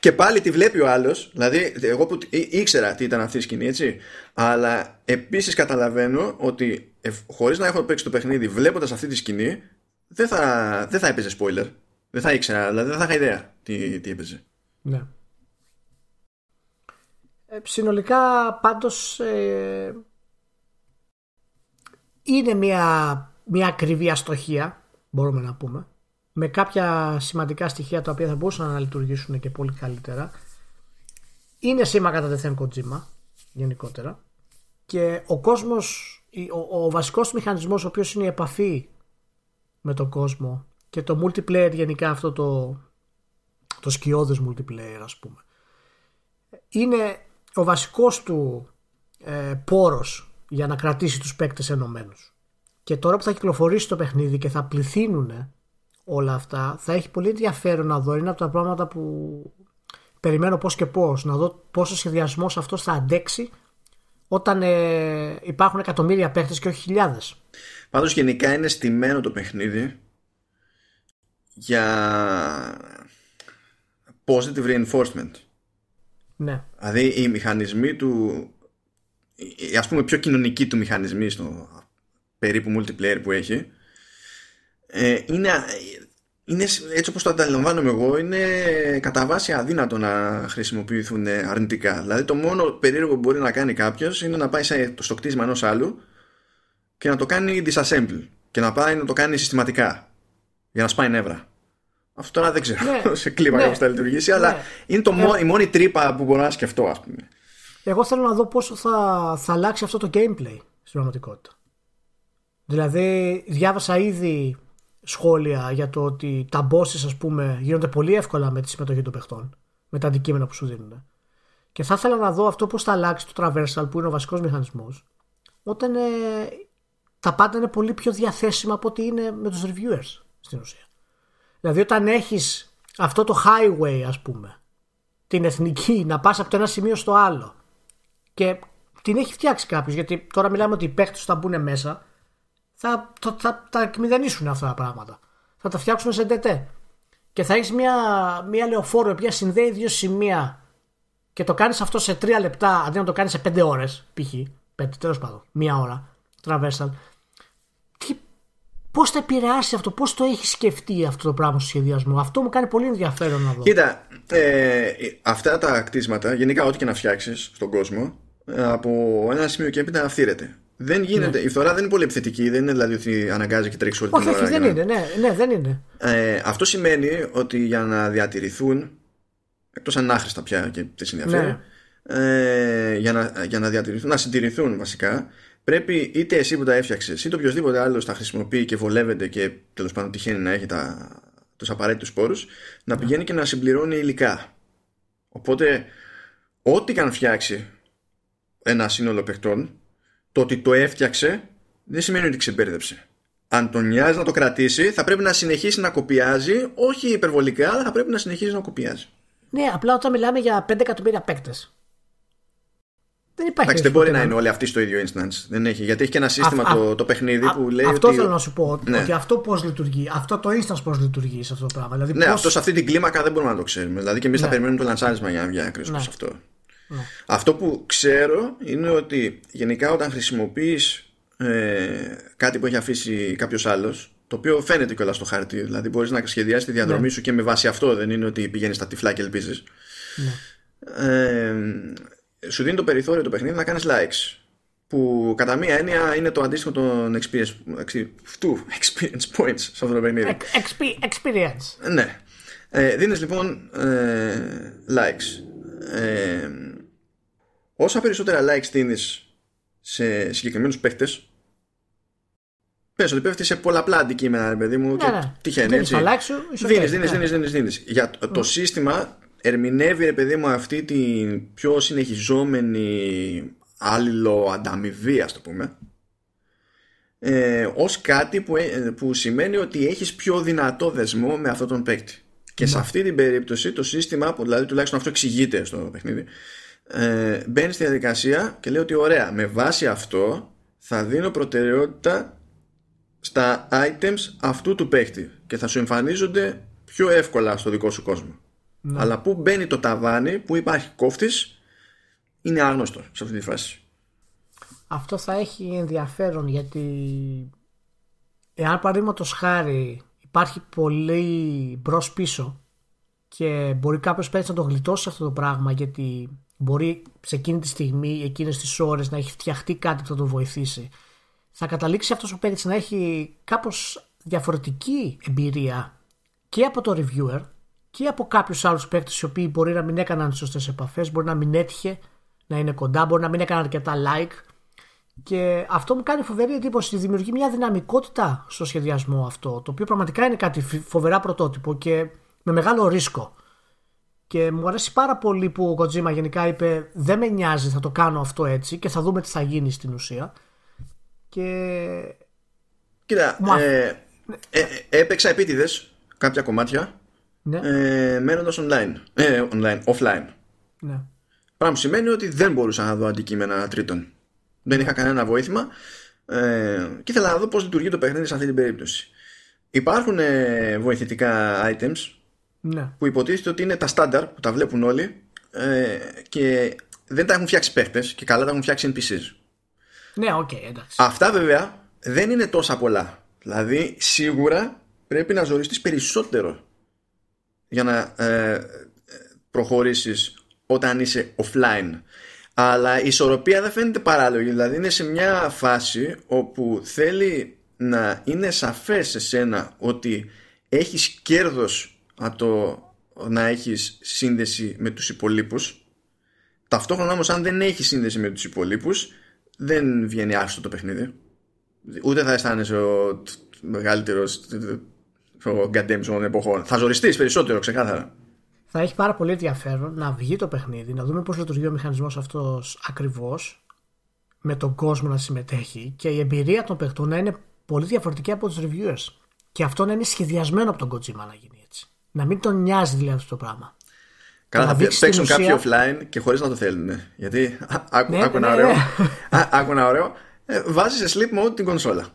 Και πάλι τη βλέπει ο άλλος. Δηλαδή εγώ που ήξερα τι ήταν αυτή η σκηνή, έτσι, αλλά επίσης καταλαβαίνω ότι ε, χωρίς να έχω παίξει το παιχνίδι, βλέποντας αυτή τη σκηνή, δεν θα, δεν θα έπαιζε spoiler. Δεν θα ήξερα, δηλαδή δεν θα είχα ιδέα τι, τι έπαιζε. Ναι. ε, Συνολικά πάντως ε, είναι μια, μια ακριβή αστοχία, μπορούμε να πούμε, με κάποια σημαντικά στοιχεία τα οποία θα μπορούσαν να λειτουργήσουν και πολύ καλύτερα. Είναι σήμα κατά τεθέν Kojima γενικότερα, και ο κόσμος, ο, ο βασικός μηχανισμός, ο οποίος είναι η επαφή με τον κόσμο και το multiplayer γενικά, αυτό το, το σκιώδες multiplayer, ας πούμε, είναι ο βασικός του ε, πόρος για να κρατήσει τους παίκτες ενωμένους. Και τώρα που θα κυκλοφορήσει το παιχνίδι και θα πληθύνουνε όλα αυτά, θα έχει πολύ ενδιαφέρον να δω. Είναι από τα πράγματα που περιμένω πώς και πώς, να δω πόσο σχεδιασμός αυτός θα αντέξει όταν ε, υπάρχουν εκατομμύρια παίχτες και όχι χιλιάδες. Πάντως γενικά είναι στημένο το παιχνίδι για positive reinforcement. Ναι. Δηλαδή οι μηχανισμοί του, ας πούμε, πιο κοινωνικοί του μηχανισμοί στο περίπου multiplayer που έχει, είναι, είναι, έτσι όπως το ανταλαμβάνομαι εγώ, είναι κατά βάση αδύνατο να χρησιμοποιηθούν αρνητικά. Δηλαδή το μόνο περίεργο που μπορεί να κάνει κάποιος είναι να πάει στο κτίσμα ενός άλλου και να το κάνει disassemble, και να πάει να το κάνει συστηματικά για να σπάει νεύρα. Αυτό τώρα δεν ξέρω, ναι, σε κλίμακα, ναι, πώς θα λειτουργήσει, ναι, αλλά είναι το μό, ε... η μόνη τρύπα που μπορώ να σκεφτώ, ας πούμε. Εγώ θέλω να δω πόσο θα, θα αλλάξει αυτό το gameplay στην πραγματικότητα. Δηλαδή διάβασα ήδη σχόλια για το ότι τα bosses, ας πούμε, γίνονται πολύ εύκολα με τη συμμετοχή των παιχτών, με τα αντικείμενα που σου δίνουν. Και θα ήθελα να δω αυτό πώς θα αλλάξει το traversal, που είναι ο βασικός μηχανισμός, όταν ε, τα πάντα είναι πολύ πιο διαθέσιμα από ό,τι είναι με τους reviewers στην ουσία. Δηλαδή όταν έχεις αυτό το highway, ας πούμε, την εθνική, να πας από το ένα σημείο στο άλλο, και την έχει φτιάξει κάποιος, γιατί τώρα μιλάμε ότι οι παίχτες θα μπουν μέσα, θα, θα, θα τα εκμηδενήσουν αυτά τα πράγματα. Θα τα φτιάξουν σε ντετέ. Και θα έχεις μια, μια λεωφόρο η οποία συνδέει δύο σημεία και το κάνεις αυτό σε τρία λεπτά αντί να το κάνεις σε πέντε ώρες. Π.χ. πέντε, τέλος πάντων. Μία ώρα. Traversal. Πώς θα επηρεάσει αυτό, πώς το έχει σκεφτεί αυτό το πράγμα στο σχεδιασμό? Αυτό μου κάνει πολύ ενδιαφέρον να δω. Κοίτα, ε, αυτά τα κτίσματα, γενικά ό,τι και να φτιάξει στον κόσμο, από ένα σημείο και έπειτα αυθύρεται. Δεν γίνεται. Ναι. Η φθορά δεν είναι πολύ επιθετική, δεν είναι δηλαδή ότι αναγκάζει και τρέξει όλη την ώρα. Όχι, δεν να... είναι. Ναι, ναι, δεν είναι. Ε, αυτό σημαίνει ότι για να διατηρηθούν, εκτός αν άχρηστα πια και τι ενδιαφέρει, ναι. ε, για, να, για να διατηρηθούν, να συντηρηθούν βασικά. Πρέπει είτε εσύ που τα έφτιαξες, είτε οποιοδήποτε άλλος τα χρησιμοποιεί και βολεύεται και τέλος πάντων τυχαίνει να έχει τα, τους απαραίτητους πόρους, να πηγαίνει και να συμπληρώνει υλικά. Οπότε, ό,τι καν φτιάξει ένα σύνολο παιχτών, το ότι το έφτιαξε δεν σημαίνει ότι ξεμπέρδεψε. Αν τον νοιάζει να το κρατήσει, θα πρέπει να συνεχίσει να κοπιάζει, όχι υπερβολικά, αλλά θα πρέπει να συνεχίσει να κοπιάζει. Ναι, απλά όταν μιλάμε για πέντε εκατομμύρια παίκτες. Δεν υπάρχει. Εντάξει, δεν μπορεί να είναι όλοι αυτοί στο ίδιο instance. Δεν έχει, γιατί έχει και ένα σύστημα α, το, α, το παιχνίδι α, που λέει. Αυτό ότι... θέλω να σου πω. Ναι. Ότι αυτό πώς λειτουργεί. Αυτό το instance πώς λειτουργεί σε αυτό το πράγμα. Δηλαδή ναι, πώς... αυτό σε αυτή την κλίμακα δεν μπορούμε να το ξέρουμε. Δηλαδή και εμείς ναι. θα περιμένουμε το λανσάρισμα για να βγει άκρη ναι. αυτό. Ναι. Αυτό που ξέρω είναι ότι γενικά όταν χρησιμοποιείς ε, κάτι που έχει αφήσει κάποιος άλλος, το οποίο φαίνεται κιόλας στο χάρτη. Δηλαδή μπορείς να σχεδιάσεις τη διαδρομή ναι. σου και με βάση αυτό. Δεν είναι ότι πηγαίνεις στα τυφλά και ελπίζεις. Ναι. Ε, σου δίνει το περιθώριο το παιχνίδι να κάνεις likes, που κατά μία έννοια είναι το αντίστοιχο των experience, experience points σε αυτό το παιχνίδι. Experience. Ναι. Ε, δίνεις λοιπόν ε, likes. Ε, όσα περισσότερα likes δίνεις σε συγκεκριμένους παίχτες, πες ότι πέφτει σε πολλαπλά αντικείμενα, ρε παιδί μου, ναι, και ναι. τυχαίνει έτσι. Δίνεις, δίνεις, ναι. δίνεις, δίνεις. Για το, το mm. σύστημα... ερμηνεύει, ρε παιδί μου, αυτή την πιο συνεχιζόμενη αλληλοανταμοιβή, ας το πούμε, ε, ως κάτι που, ε, που σημαίνει ότι έχεις πιο δυνατό δεσμό με αυτόν τον παίκτη. Και mm. σε αυτή την περίπτωση το σύστημα, που, δηλαδή τουλάχιστον αυτό εξηγείται στο παιχνίδι, ε, μπαίνει στη διαδικασία και λέει ότι ωραία, με βάση αυτό θα δίνω προτεραιότητα στα items αυτού του παίκτη και θα σου εμφανίζονται πιο εύκολα στο δικό σου κόσμο. Ναι. Αλλά που μπαίνει το ταβάνι, που υπάρχει κόφτης, είναι άγνωστο σε αυτή τη φάση. Αυτό θα έχει ενδιαφέρον, γιατί εάν παραδείγματος χάρη υπάρχει πολύ μπρος πίσω και μπορεί κάποιος παίκτης να το γλιτώσει αυτό το πράγμα, γιατί μπορεί σε εκείνη τη στιγμή, εκείνες τις ώρες να έχει φτιαχτεί κάτι που θα τον βοηθήσει, θα καταλήξει αυτός ο παίκτης να έχει κάπως διαφορετική εμπειρία και από το reviewer και από κάποιους άλλους παίκτες, οι οποίοι μπορεί να μην έκαναν σωστές επαφές, μπορεί να μην έτυχε να είναι κοντά, μπορεί να μην έκαναν αρκετά like. Και αυτό μου κάνει φοβερή εντύπωση. Δημιουργεί μια δυναμικότητα στο σχεδιασμό αυτό, το οποίο πραγματικά είναι κάτι φοβερά πρωτότυπο και με μεγάλο ρίσκο. Και μου αρέσει πάρα πολύ που ο Κοτζίμα γενικά είπε: δεν με νοιάζει, θα το κάνω αυτό έτσι και θα δούμε τι θα γίνει στην ουσία. Και. Κοίτα, Μα... ε, ε, έπαιξα επίτηδες κάποια κομμάτια. Ναι. Ε, μένοντας online, ε, online, offline. Ναι. Πράγμα που σημαίνει ότι δεν μπορούσα να δω αντικείμενα τρίτων. Δεν είχα κανένα βοήθημα ε, και ήθελα να δω πώς λειτουργεί το παιχνίδι σε αυτή την περίπτωση. Υπάρχουν ε, βοηθητικά items ναι. που υποτίθεται ότι είναι τα στάνταρ που τα βλέπουν όλοι ε, και δεν τα έχουν φτιάξει παίχτες και καλά τα έχουν φτιάξει εν πι σις. Ναι, okay, εντάξει. Αυτά βέβαια δεν είναι τόσα πολλά. Δηλαδή σίγουρα πρέπει να ζοριστείς περισσότερο για να ε, προχωρήσεις όταν είσαι offline. Αλλά η ισορροπία δεν φαίνεται παράλογη. Δηλαδή είναι σε μια φάση όπου θέλει να είναι σαφές σε σένα ότι έχεις κέρδος από το να έχεις σύνδεση με τους υπολείπους. Ταυτόχρονα όμως, αν δεν έχεις σύνδεση με τους υπολείπους, δεν βγαίνει άχρηστο το παιχνίδι. Ούτε θα αισθάνεσαι ο μεγαλύτερος των εποχών. Θα ζοριστείς περισσότερο, ξεκάθαρα. Θα έχει πάρα πολύ ενδιαφέρον να βγει το παιχνίδι, να δούμε πώς λειτουργεί ο μηχανισμός αυτός ακριβώς, με τον κόσμο να συμμετέχει και η εμπειρία των παιχτών να είναι πολύ διαφορετική από τους reviewers. Και αυτό να είναι σχεδιασμένο από τον Kojima να γίνει έτσι. Να μην τον νοιάζει δηλαδή αυτό το πράγμα. Καλά, θα παίξουν ουσία... κάποιοι offline και χωρίς να το θέλουν. Γιατί άκου ένα ωραίο. Βάζει σε sleep mode την κονσόλα.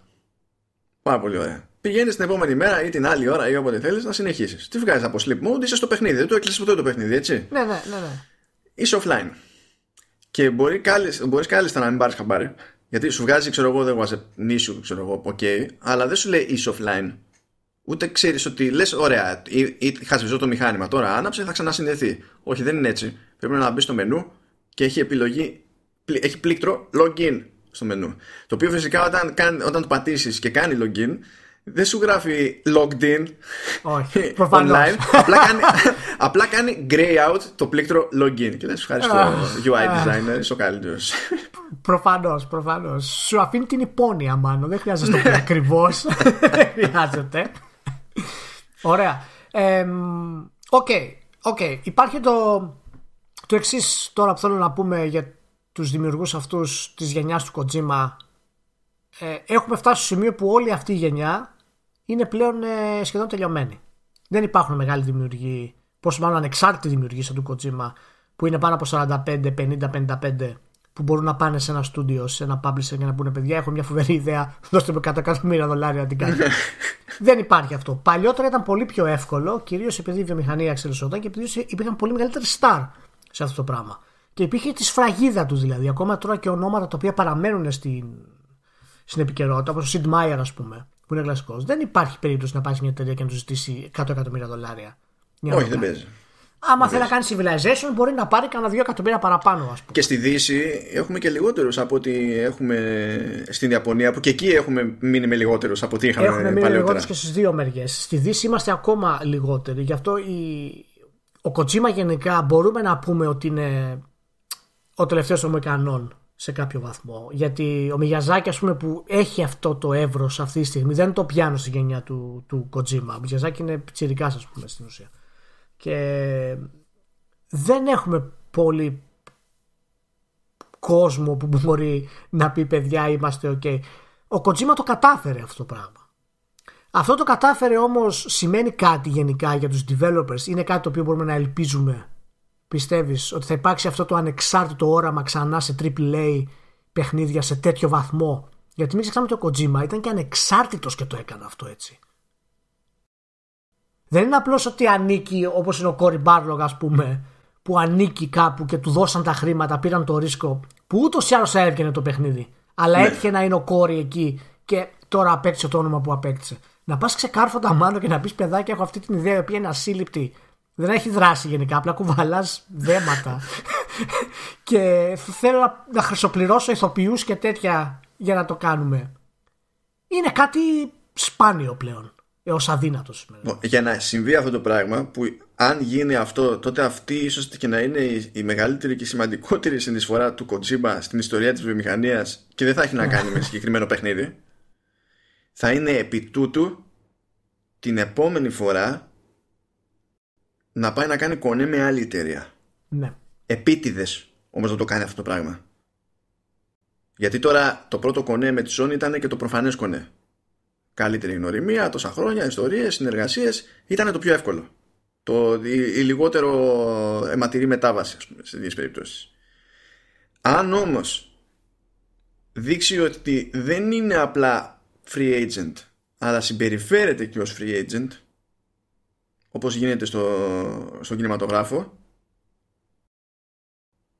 Πάρα πολύ ωραία. Πηγαίνεις την επόμενη μέρα ή την άλλη ώρα ή όποτε θέλεις να συνεχίσεις. Τι βγάζεις από sleep mode, είσαι στο παιχνίδι. Δεν το έκλεισες ποτέ το παιχνίδι, έτσι. Ναι, ναι, ναι, ναι. Είσαι offline. Και μπορεί κάλλιστα, μπορείς κάλλιστα να μην πάρεις χαμπάρι. Γιατί σου βγάζει, ξέρω εγώ, δεν βάζει νήσου, ξέρω εγώ, ok, αλλά δεν σου λέει είσαι offline. Ούτε ξέρεις ότι λες, ωραία, ή, ή χασβιζώ το μηχάνημα. Τώρα άναψε, θα ξανασυνδεθεί. Όχι, δεν είναι έτσι. Πρέπει να μπει στο μενού και έχει επιλογή, έχει πλήκτρο login στο μενού. Το οποίο φυσικά όταν, όταν το πατήσεις και κάνει login, δεν σου γράφει logged in. Όχι, online. απλά, κάνει, απλά κάνει grey out το πλήκτρο login. Και δεν σου ευχαριστώ, γιου άι designer, είσαι ο καλύτερος. Προφανώς, προφανώς. Σου αφήνει την υπόνοια, μάλλον. Δεν χρειάζεται να το πει ακριβώς. Δεν χρειάζεται. Ωραία. Οκ, okay, okay. Υπάρχει το, το εξής τώρα που θέλω να πούμε για τους δημιουργούς αυτούς της γενιάς του Kojima. Ε, έχουμε φτάσει στο σημείο που όλη αυτή η γενιά είναι πλέον ε, σχεδόν τελειωμένη. Δεν υπάρχουν μεγάλοι δημιουργοί, πόσο μάλλον ανεξάρτητοι δημιουργοί σαν του Kojima, που είναι πάνω από σαράντα πέντε, πενήντα, πενήντα πέντε, που μπορούν να πάνε σε ένα στούντιο, σε ένα publisher και να πούνε παιδιά, έχω μια φοβερή ιδέα, δώστε με εκατό εκατομμύρια δολάρια να την κάνω. Δεν υπάρχει αυτό. Παλιότερα ήταν πολύ πιο εύκολο, κυρίως επειδή η βιομηχανία εξελισσόταν και επειδή υπήρχαν πολύ μεγαλύτεροι στάρ σε αυτό το πράγμα. Και υπήρχε τη σφραγίδα του δηλαδή. Ακόμα τώρα και ονόματα τα οποία παραμένουν στην. Στην επικαιρότητα, όπως ο Sid Meier, ας πούμε, που είναι κλασικός. Δεν υπάρχει περίπτωση να πάει σε μια εταιρεία και να του ζητήσει εκατό εκατομμύρια δολάρια. Όχι, δεν παίζει. Άμα θέλει να κάνει Civilization, μπορεί να πάρει κανένα δύο εκατομμύρια παραπάνω, ας πούμε. Και στη Δύση έχουμε και λιγότερους από ό,τι έχουμε στην Ιαπωνία, που και εκεί έχουμε μείνει με λιγότερους από ό,τι είχαμε παλαιότερα. Έχουμε μείνει λιγότερους και στις δύο μεριές. Στη Δύση είμαστε ακόμα λιγότεροι. Γι' αυτό η... ο Kojima γενικά μπορούμε να πούμε ότι είναι ο τελευταίος των Αμερικανών. Σε κάποιο βαθμό. Γιατί ο Miyazaki, ας πούμε, που έχει αυτό το εύρος αυτή τη στιγμή, δεν το πιάνω στη γενιά του, του Kojima. Ο Miyazaki είναι πιτσιρικάς, ας πούμε, στην ουσία. Και δεν έχουμε πολύ κόσμο που μπορεί να πει παιδιά, είμαστε ok. Ο Kojima το κατάφερε αυτό το πράγμα. Αυτό το κατάφερε όμως σημαίνει κάτι γενικά για τους developers. Είναι κάτι το οποίο μπορούμε να ελπίζουμε. Πιστεύεις ότι θα υπάρξει αυτό το ανεξάρτητο όραμα ξανά σε έι έι έι παιχνίδια σε τέτοιο βαθμό? Γιατί μην ξεχνάμε ότι ο Kojima ήταν και ανεξάρτητος και το έκανε αυτό έτσι. Δεν είναι απλώς ότι ανήκει, όπως είναι ο Cory Barlog, ας πούμε, που ανήκει κάπου και του δώσαν τα χρήματα, πήραν το ρίσκο, που ούτως ή άλλως έβγαινε το παιχνίδι. Αλλά ναι. Έτυχε να είναι ο Cory εκεί και τώρα απέκτησε το όνομα που απέκτησε. Να πας ξεκάρφωτα μάνο και να πεις παιδάκι, έχω αυτή την ιδέα η οποία είναι ασύλληπτη. Δεν έχει δράση γενικά, απλά κουβαλάς δέματα και θέλω να, να χρυσοπληρώσω ηθοποιούς και τέτοια για να το κάνουμε. Είναι κάτι σπάνιο πλέον, έως αδύνατο σήμερα. Για να συμβεί αυτό το πράγμα, που αν γίνει αυτό, τότε αυτή ίσως και να είναι η, η μεγαλύτερη και σημαντικότερη συνεισφορά του Kojima στην ιστορία της βιομηχανίας και δεν θα έχει να κάνει με συγκεκριμένο παιχνίδι, θα είναι επί τούτου την επόμενη φορά να πάει να κάνει κονέ με άλλη εταιρεία. Ναι. Επίτηδες όμως να το κάνει αυτό το πράγμα. Γιατί τώρα το πρώτο κονέ με τη Sony ήταν και το προφανές κονέ. Καλύτερη γνωριμία, τόσα χρόνια, ιστορίες, συνεργασίες. Ήταν το πιο εύκολο. Το, η, η λιγότερο αιματηρή μετάβαση, ας πούμε, σε δύο περιπτώσεις. Αν όμως δείξει ότι δεν είναι απλά free agent, αλλά συμπεριφέρεται και ως free agent, όπως γίνεται στο, στο κινηματογράφο,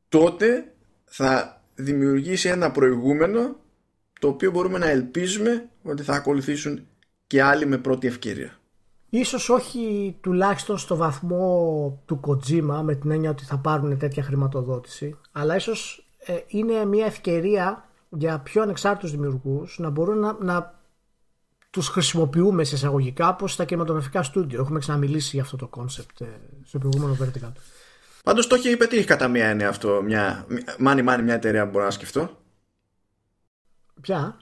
τότε θα δημιουργήσει ένα προηγούμενο το οποίο μπορούμε να ελπίζουμε ότι θα ακολουθήσουν και άλλοι με πρώτη ευκαιρία. Ίσως όχι τουλάχιστον στο βαθμό του Kojima, με την έννοια ότι θα πάρουν τέτοια χρηματοδότηση, αλλά ίσως ε, είναι μια ευκαιρία για πιο ανεξάρτητους δημιουργούς να μπορούν να... να τους χρησιμοποιούμε σε εισαγωγικά όπως στα κινηματογραφικά στούντιο. Έχουμε ξαναμιλήσει για αυτό το κόνσεπτ στο προηγούμενο Vertical. Πάντως το έχει πετύχει κατά μία έννοια αυτό. Μια, μάνι μάνι μια εταιρεία που μπορώ να σκεφτώ. Ποια?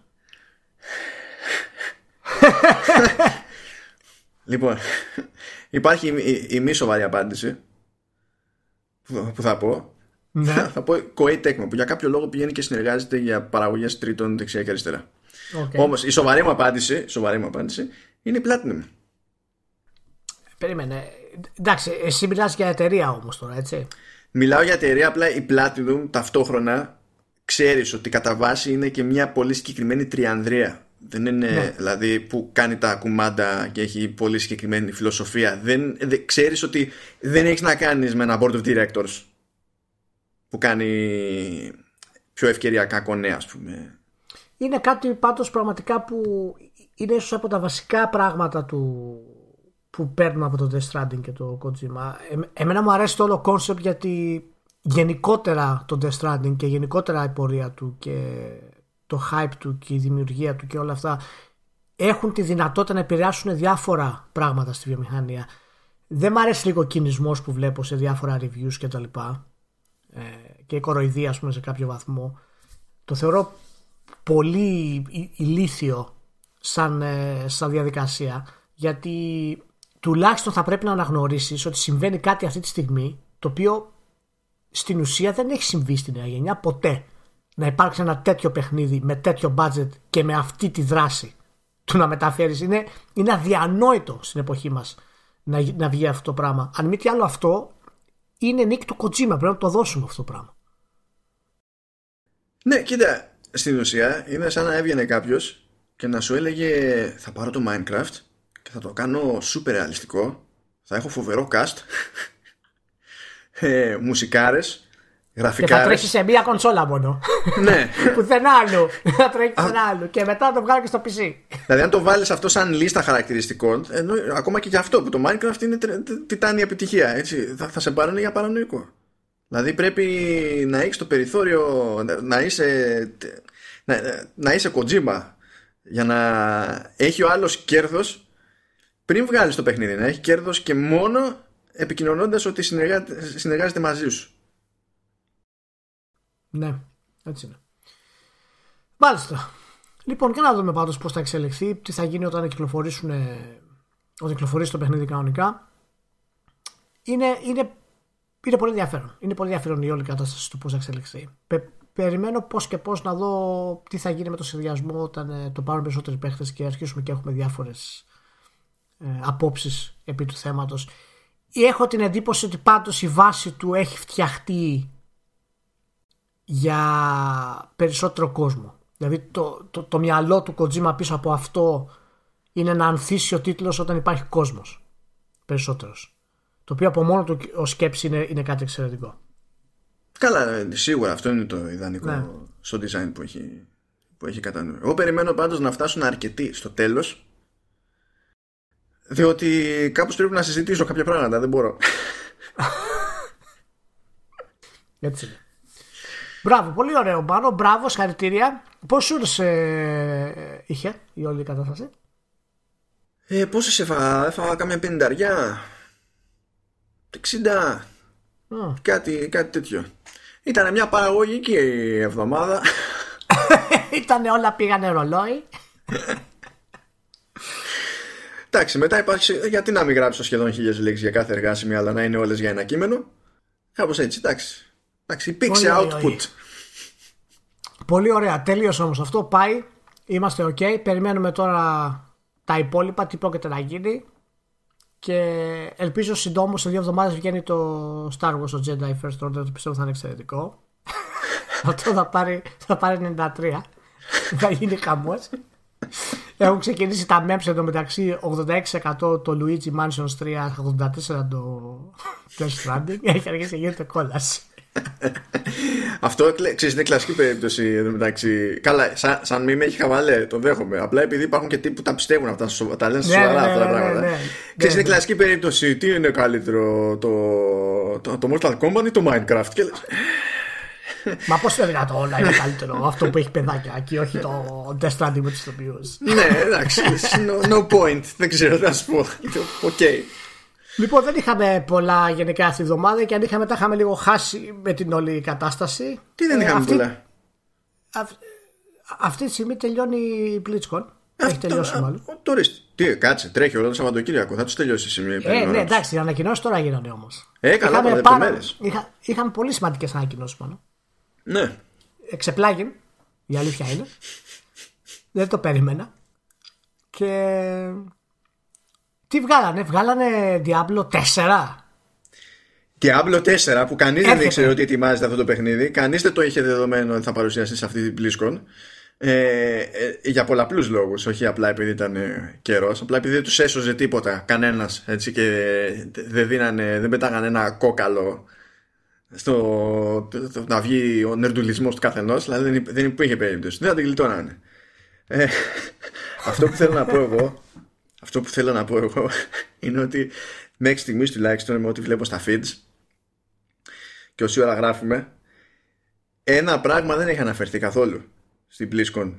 Λοιπόν, υπάρχει η, η μη σοβαρή απάντηση που, που θα πω. Ναι. Θα πω Koei Tecmo, που για κάποιο λόγο πηγαίνει και συνεργάζεται για παραγωγές τρίτων δεξιά και αριστερά. Okay. Όμως η σοβαρή μου απάντηση, σοβαρή μου απάντηση είναι η Platinum. Περίμενε. Εντάξει, εσύ μιλάς για εταιρεία όμως τώρα, έτσι. Μιλάω για εταιρεία, απλά η Platinum ταυτόχρονα ξέρεις ότι κατά βάση είναι και μια πολύ συγκεκριμένη τριανδρία Δεν είναι, ναι. Δηλαδή που κάνει τα κουμάντα και έχει πολύ συγκεκριμένη φιλοσοφία. Δεν, δε, ξέρεις ότι δεν έχεις να κάνεις με ένα board of directors που κάνει πιο ευκαιριακά κονέα, ας πούμε. Είναι κάτι πάντως πραγματικά που είναι ίσως από τα βασικά πράγματα του που παίρνουμε από το Death Stranding και το Kojima. Ε, εμένα μου αρέσει το όλο concept, γιατί γενικότερα το Death Stranding και γενικότερα η πορεία του και το hype του και η δημιουργία του και όλα αυτά έχουν τη δυνατότητα να επηρεάσουν διάφορα πράγματα στη βιομηχανία. Δεν μ' αρέσει λίγο ο κινησμός που βλέπω σε διάφορα reviews και τα λοιπά, ε, και η κοροϊδία, ας πούμε, σε κάποιο βαθμό. Το θεωρώ πολύ ηλίθιο σαν, ε, σαν διαδικασία, γιατί τουλάχιστον θα πρέπει να αναγνωρίσεις ότι συμβαίνει κάτι αυτή τη στιγμή το οποίο στην ουσία δεν έχει συμβεί στη νέα γενιά ποτέ. Να υπάρξει ένα τέτοιο παιχνίδι με τέτοιο budget και με αυτή τη δράση του να μεταφέρεις. Είναι, είναι αδιανόητο στην εποχή μας να, να βγει αυτό το πράγμα. Αν μη τι άλλο, αυτό είναι νίκη του Kojima. Πρέπει να το δώσουμε αυτό το πράγμα. Ναι, κοίτα, στην ουσία είναι σαν να έβγαινε κάποιος και να σου έλεγε θα πάρω το Minecraft και θα το κάνω super ρεαλιστικό. Θα έχω φοβερό cast, ε, μουσικάρες. Και θα τρέχει σε μία κονσόλα μόνο. Ναι. Πουθενά άλλο. Θα τρέχει πουθενά άλλο. Και μετά το βγάλει και στο πι σι. Δηλαδή, αν το βάλεις αυτό σαν λίστα χαρακτηριστικών, ενώ, ακόμα και για αυτό που το Minecraft είναι τιτάνια επιτυχία. Έτσι, θα, θα σε πάρουν για παρανοϊκό. Δηλαδή, πρέπει να έχεις το περιθώριο να είσαι, να, να είσαι Kojima για να έχει ο άλλος κέρδος πριν βγάλεις το παιχνίδι. Να έχει κέρδος και μόνο επικοινωνώντας ότι συνεργά, συνεργάζεται μαζί σου. Ναι, έτσι είναι. Μάλιστα. Λοιπόν, και να δούμε πάντως πώς θα εξελιχθεί, τι θα γίνει όταν κυκλοφορήσουν, όταν κυκλοφορήσει το παιχνίδι κανονικά. Είναι, είναι, είναι πολύ ενδιαφέρον. Είναι πολύ ενδιαφέρον η όλη κατάσταση του πώς θα εξελιχθεί. Πε, περιμένω πώς και πώς να δω τι θα γίνει με το συνδυασμό όταν ε, το πάρουν περισσότεροι παίχτες και αρχίσουμε και έχουμε διάφορες ε, απόψεις επί του θέματος. Έχω την εντύπωση ότι πάντως η βάση του έχει φτιαχτεί για περισσότερο κόσμο. Δηλαδή το, το, το μυαλό του Kojima πίσω από αυτό είναι να ανθίσει ο τίτλος όταν υπάρχει κόσμος περισσότερος, το οποίο από μόνο του ως σκέψη είναι, είναι κάτι εξαιρετικό. Καλά, σίγουρα αυτό είναι το ιδανικό, ναι, στο design που έχει, που έχει κατά νου. Εγώ περιμένω πάντως να φτάσουν αρκετοί στο τέλος, διότι κάπως πρέπει να συζητήσω κάποια πράγματα. Δεν μπορώ. Έτσι είναι. Μπράβο, πολύ ωραίο Μάνο, μπράβο, συγχαρητήρια. Πόσους ώρες ε, είχε η όλη η κατάσταση? Ε, πόσες έφαγα, έφαγα κάμια πενηνταριά, εξήντα, mm. κάτι, κάτι τέτοιο. Ήταν μια παραγωγική εβδομάδα. Ήτανε όλα, πήγανε ρολόι. Εντάξει, μετά υπάρχει, γιατί να μην γράψω σχεδόν χίλιες λέξεις για κάθε εργάσιμη, αλλά να είναι όλες για ένα κείμενο. Κάπως έτσι, εντάξει. Εντάξει, υπήρξε output. Ωι. Πολύ ωραία, τελείωσε όμως αυτό. Πάει, είμαστε ok. Περιμένουμε τώρα τα υπόλοιπα, τι πρόκειται να γίνει. Και ελπίζω συντόμως σε δύο εβδομάδες βγαίνει το Star Wars το Jedi First Order. Το πιστεύω θα είναι εξαιρετικό. Αυτό θα πάρει, θα πάρει ενενήντα τρία. Θα γίνει χαμός. Έχουν ξεκινήσει τα memes εδώ μεταξύ. Ογδόντα έξι τοις εκατό το Luigi Mansions τρία, ογδόντα τέσσερα τοις εκατό το Death Stranding. Έχει αρχίσει να γίνεται κόλαση. Αυτό, ξέρεις, είναι κλασική περίπτωση εδώ μεταξύ. Καλά, σαν, σαν μη με έχει χαβαλέ, τον δέχομαι. Απλά επειδή υπάρχουν και τύποι που τα πιστεύουν αυτά, τα λένε σοβαρά, ναι, ναι, αυτά τα πράγματα. Ναι, ναι, ναι. Ξέρεις, ναι, είναι κλασική περίπτωση. Τι είναι καλύτερο, το, το, το Mortal Kombat ή το Minecraft? Και... Μα πώς είναι δυνατόν να είναι καλύτερο αυτό που έχει παιδάκια και όχι το Death Stranding με τους τοπιούς? Ναι, εντάξει. No, no point. Δεν ξέρω, θα σου πω. Οκ. Λοιπόν, δεν είχαμε πολλά γενικά αυτή τη εβδομάδα, και αν είχαμε, τα είχαμε λίγο χάσει με την όλη κατάσταση. Τι δεν είχαμε ε, αυτή, πολλά. Αυ, αυτή τη στιγμή τελειώνει η BlizzCon. Έχει τελειώσει α, μάλλον. Τουρίστε. Τι, κάτσε, τρέχει όλο το Σαββατοκύριακο. Θα του τελειώσει σε μια περίοδο. Ε, ναι, εντάξει, οι ανακοινώσεις τώρα γίνονται όμως. Ε, καλά, είχαμε, πάρα, είχα, είχαμε πολύ σημαντικές ανακοινώσεις πάνω. Ναι. Εξεπλάγιν, η αλήθεια είναι. Δεν το περίμενα. Και. Τι βγάλανε, βγάλανε Diablo τέσσερα. Diablo τέσσερα που κανείς δεν ήξερε ότι ετοιμάζεται αυτό το παιχνίδι. Κανείς δεν το είχε δεδομένο ότι θα παρουσιαστεί σε αυτή την BlizzCon. Ε, ε, για πολλαπλούς λόγους, όχι απλά επειδή ήταν ε, καιρός, απλά επειδή δεν τους έσωζε τίποτα κανένας, έτσι, και δεν δίνανε, δεν πετάγανε ένα κόκαλο στο το, το, να βγει ο νερντουλισμός του καθενός, δηλαδή δεν, δεν υπήρχε περίπτωση, δεν θα την γλιτώνανε. ε, αυτό που θέλω να πω εγώ αυτό που θέλω να πω εγώ είναι ότι μέχρι στιγμής τουλάχιστον με ό,τι βλέπω στα feeds και όση ώρα γράφουμε, ένα πράγμα δεν έχει αναφερθεί καθόλου στην BlizzCon.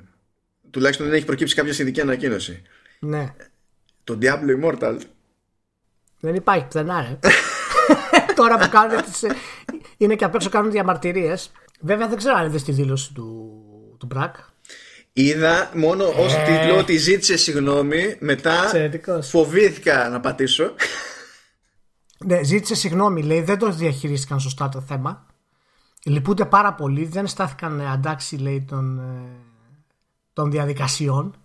Τουλάχιστον δεν έχει προκύψει κάποια συνδική ανακοίνωση. Ναι. Το Diablo Immortal δεν υπάρχει πουθενά, ρε. Τώρα που κάνουν τις... είναι και απ' έξω, κάνουν διαμαρτυρίες. Βέβαια δεν ξέρω αν είδες τη δήλωση του, του Μπρακ. Είδα μόνο ως ε... τίτλο ότι ζήτησε συγγνώμη. Μετά Ξερετικός. Φοβήθηκα να πατήσω. Ναι, ζήτησε συγγνώμη, λέει. Δεν το διαχειρίστηκαν σωστά το θέμα. Λυπούνται πάρα πολύ, δεν στάθηκαν αντάξει, λέει, των, των διαδικασιών.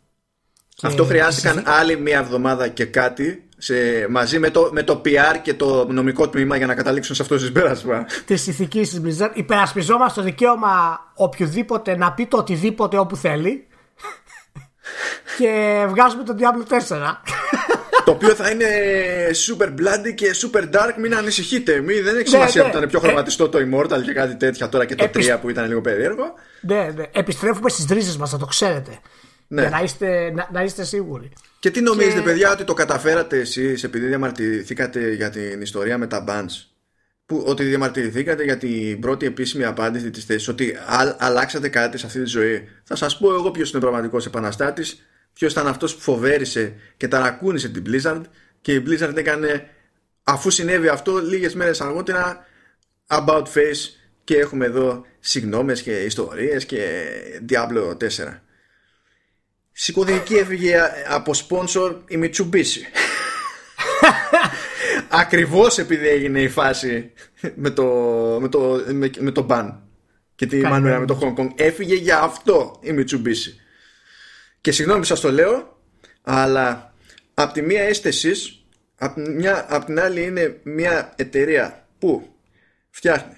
Αυτό χρειάστηκαν εσύ... άλλη μία εβδομάδα και κάτι σε, μαζί με το, με το πι αρ και το νομικό τμήμα για να καταλήξουν σε αυτό το συμπέρασμα. Της ηθικής της Blizzard. Υπερασπιζόμαστε το δικαίωμα οποιοδήποτε να πει το οτιδήποτε όπου θέλει και βγάζουμε τον Diablo φορ. Το οποίο θα είναι super bloody και super dark, μην ανησυχείτε. Μη, δεν έχει σημασία που ήταν πιο χρωματιστό το Immortal και κάτι τέτοια τώρα και το Επισ... τρία που ήταν λίγο περίεργο. Ναι, ναι. Επιστρέφουμε στις ρίζες μας, θα το ξέρετε. Ναι. Για να, είστε, να, να είστε σίγουροι. Και τι νομίζετε, και... παιδιά, ότι το καταφέρατε εσείς επειδή διαμαρτυρηθήκατε για την ιστορία με τα bands? Που, ότι διαμαρτυρηθήκατε για την πρώτη επίσημη απάντηση της θέσης, ότι α, αλλάξατε κάτι σε αυτή τη ζωή. Θα σας πω εγώ ποιος είναι πραγματικός επαναστάτης. Ποιος ήταν αυτός που φοβέρισε και ταρακούνησε την Blizzard, και η Blizzard έκανε, αφού συνέβη αυτό, λίγες μέρες αργότερα about face και έχουμε εδώ συγγνώμες και ιστορίες και Diablo φορ. Σηκωδική έφυγε από sponsor η Mitsubishi. Ακριβώς επειδή έγινε η φάση με το, με το, με, με το ban και τη μανούρα με το Hong Kong. Έφυγε για αυτό η Mitsubishi. Και συγγνώμη που σας το λέω, αλλά απ' τη μία είστε εσείς, απ' μια, απ' την άλλη είναι μια εταιρεία που φτιάχνει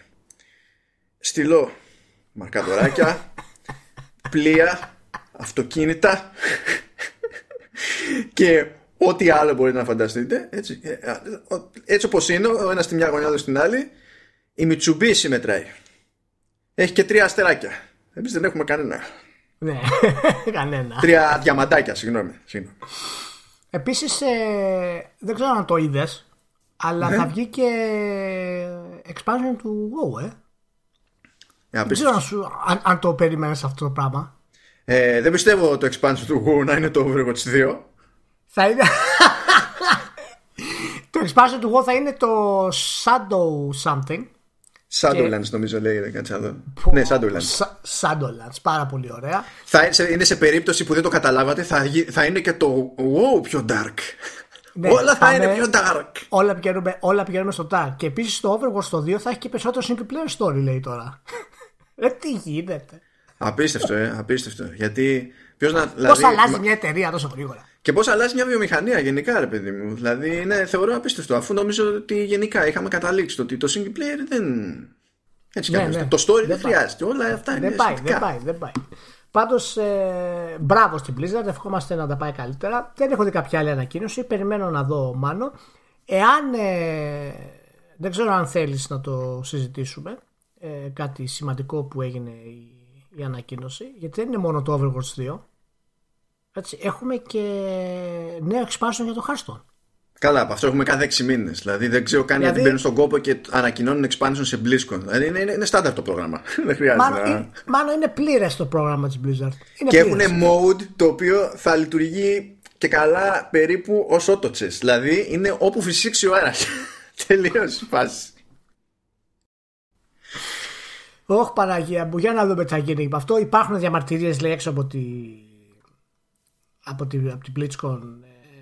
στυλό μαρκαδοράκια, πλοία, αυτοκίνητα και ό,τι άλλο μπορείτε να φανταστείτε. Έτσι, έτσι όπως είναι, ο ένας στη μια γωνιά, ο στην άλλη, η Mitsubishi μετράει. Έχει και τρία αστεράκια. Εμείς δεν έχουμε κανένα. Ναι, κανένα. Τρία διαμαντάκια, συγγνώμη. συγγνώμη. Επίσης, ε, δεν ξέρω αν το είδες, αλλά ναι, θα βγει και expansion του WoW, ε. ε δεν ξέρω αν, σου, αν, αν το περιμένεις αυτό το πράγμα. Ε, δεν πιστεύω το expansion του WoW να είναι το Overwatch δύο. Θα είναι... το expansion του WoW θα είναι το Shadow something. Shadowlands και... νομίζω λέει κάτι άλλο. Πο... Ναι, Shadowlands. Shadowlands, πάρα πολύ ωραία. Θα είναι σε περίπτωση που δεν το καταλάβατε, θα, θα είναι και το wow πιο dark. Ναι, όλα θα, θα είναι πιο dark. Όλα πηγαίνουμε, όλα πηγαίνουμε στο dark. Και επίσης το Overwatch δύο θα έχει και περισσότερο single player story, λέει τώρα. Ρε τι γίνεται. Απίστευτο, ε, απίστευτο. Γιατί. Ποιος να, δηλαδή, πώς αλλάζει μια εταιρεία τόσο γρήγορα. Και πώς αλλάζει μια βιομηχανία γενικά, ρε παιδί μου. Δηλαδή, ναι, θεωρώ απίστευτο. Αφού νομίζω ότι γενικά είχαμε καταλήξει το ότι το single player δεν. Έτσι κι ναι, ναι. Το story δεν, δεν χρειάζεται. Όλα αυτά είναι. Δεν πάει, δεν πάει, δεν πάει. Πάντως, ε, μπράβο στην Blizzard. Ευχόμαστε να τα πάει καλύτερα. Δεν έχω δει κάποια άλλη ανακοίνωση. Περιμένω να δω, Μάνο. Εάν. Ε, δεν ξέρω αν θέλεις να το συζητήσουμε. Ε, κάτι σημαντικό που έγινε η, η ανακοίνωση. Γιατί δεν είναι μόνο το Overwatch δύο. Έτσι, έχουμε και νέο expansion για το Hearthstone. Καλά, από αυτό έχουμε κάθε έξι μήνες. Δηλαδή δεν ξέρω καν γιατί δηλαδή... μπαίνουν στον κόπο και ανακοινώνουν expansion σε BlizzCon. Δηλαδή είναι, είναι στάνταρ το πρόγραμμα. Δεν χρειάζεται. Μάλλον είναι, μάλλον είναι πλήρες το πρόγραμμα της Blizzard. Είναι και έχουν mode το οποίο θα λειτουργεί και καλά περίπου ως auto-chess. Δηλαδή είναι όπου φυσήξει ο αέρας. Τελείως η φάση. Όχι Παναγία μου, για να δούμε τι θα γίνει με αυτό. Υπάρχουν διαμαρτυρίες, λέει, έξω από τη. από την τη BlizzCon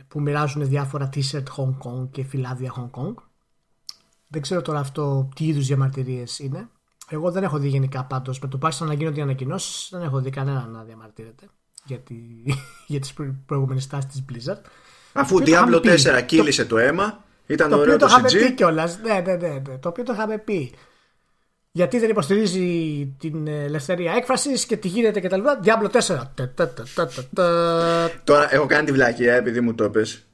που μοιράζουν διάφορα t-shirt Hong Kong και φυλάδια Hong Kong. Δεν ξέρω τώρα αυτό τι είδους διαμαρτυρίες είναι. Εγώ δεν έχω δει γενικά, πάντως με το πάση να γίνονται ανακοινώσεις δεν έχω δει κανέναν να διαμαρτύρεται για, τη, για τις προηγούμενες τάσεις της Blizzard. Αφού Diablo φορ κύλησε το, το αίμα, ήταν το ωραίο το, το σι τζι. Το οποίο το είχαμε πει κιόλας, ναι, ναι, ναι, ναι, το οποίο το είχαμε πει. γιατί δεν υποστηρίζει την ελευθερία έκφρασης και τι γίνεται και τα λοιπά. Diablo τέσσερα. Τώρα έχω κάνει τη βλακεία, επειδή μου το είπες